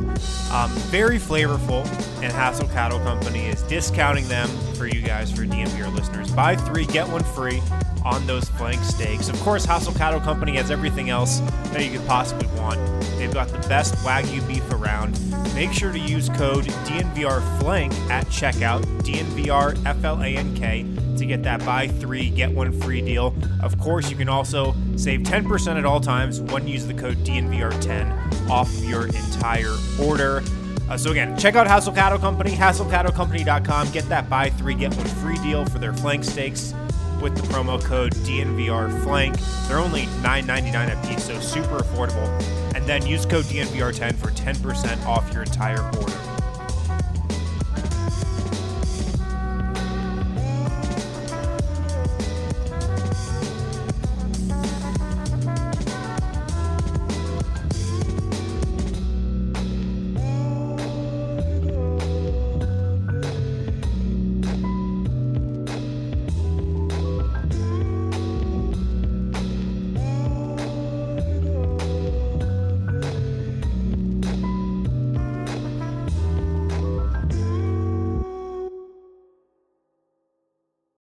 Very flavorful, and Hassel Cattle Company is discounting them for you guys, for DNBR listeners. Buy 3, get 1 free on those flank steaks. Of course, Hassel Cattle Company has everything else that you could possibly want. They've got the best Wagyu beef around. Make sure to use code DNVRFlank at checkout, DNVRFLANK, to get that buy 3, get 1 free deal. Of course, you can also save 10% at all times when you use the code DNVR10 off your entire order. So again, check out Hassel Cattle Company, hasselcattlecompany.com. Get that buy 3, get 1 free deal for their flank steaks with the promo code DNVRFlank. They're only $9.99 a piece, so super affordable. And then use code DNVR10 for 10% off your entire order.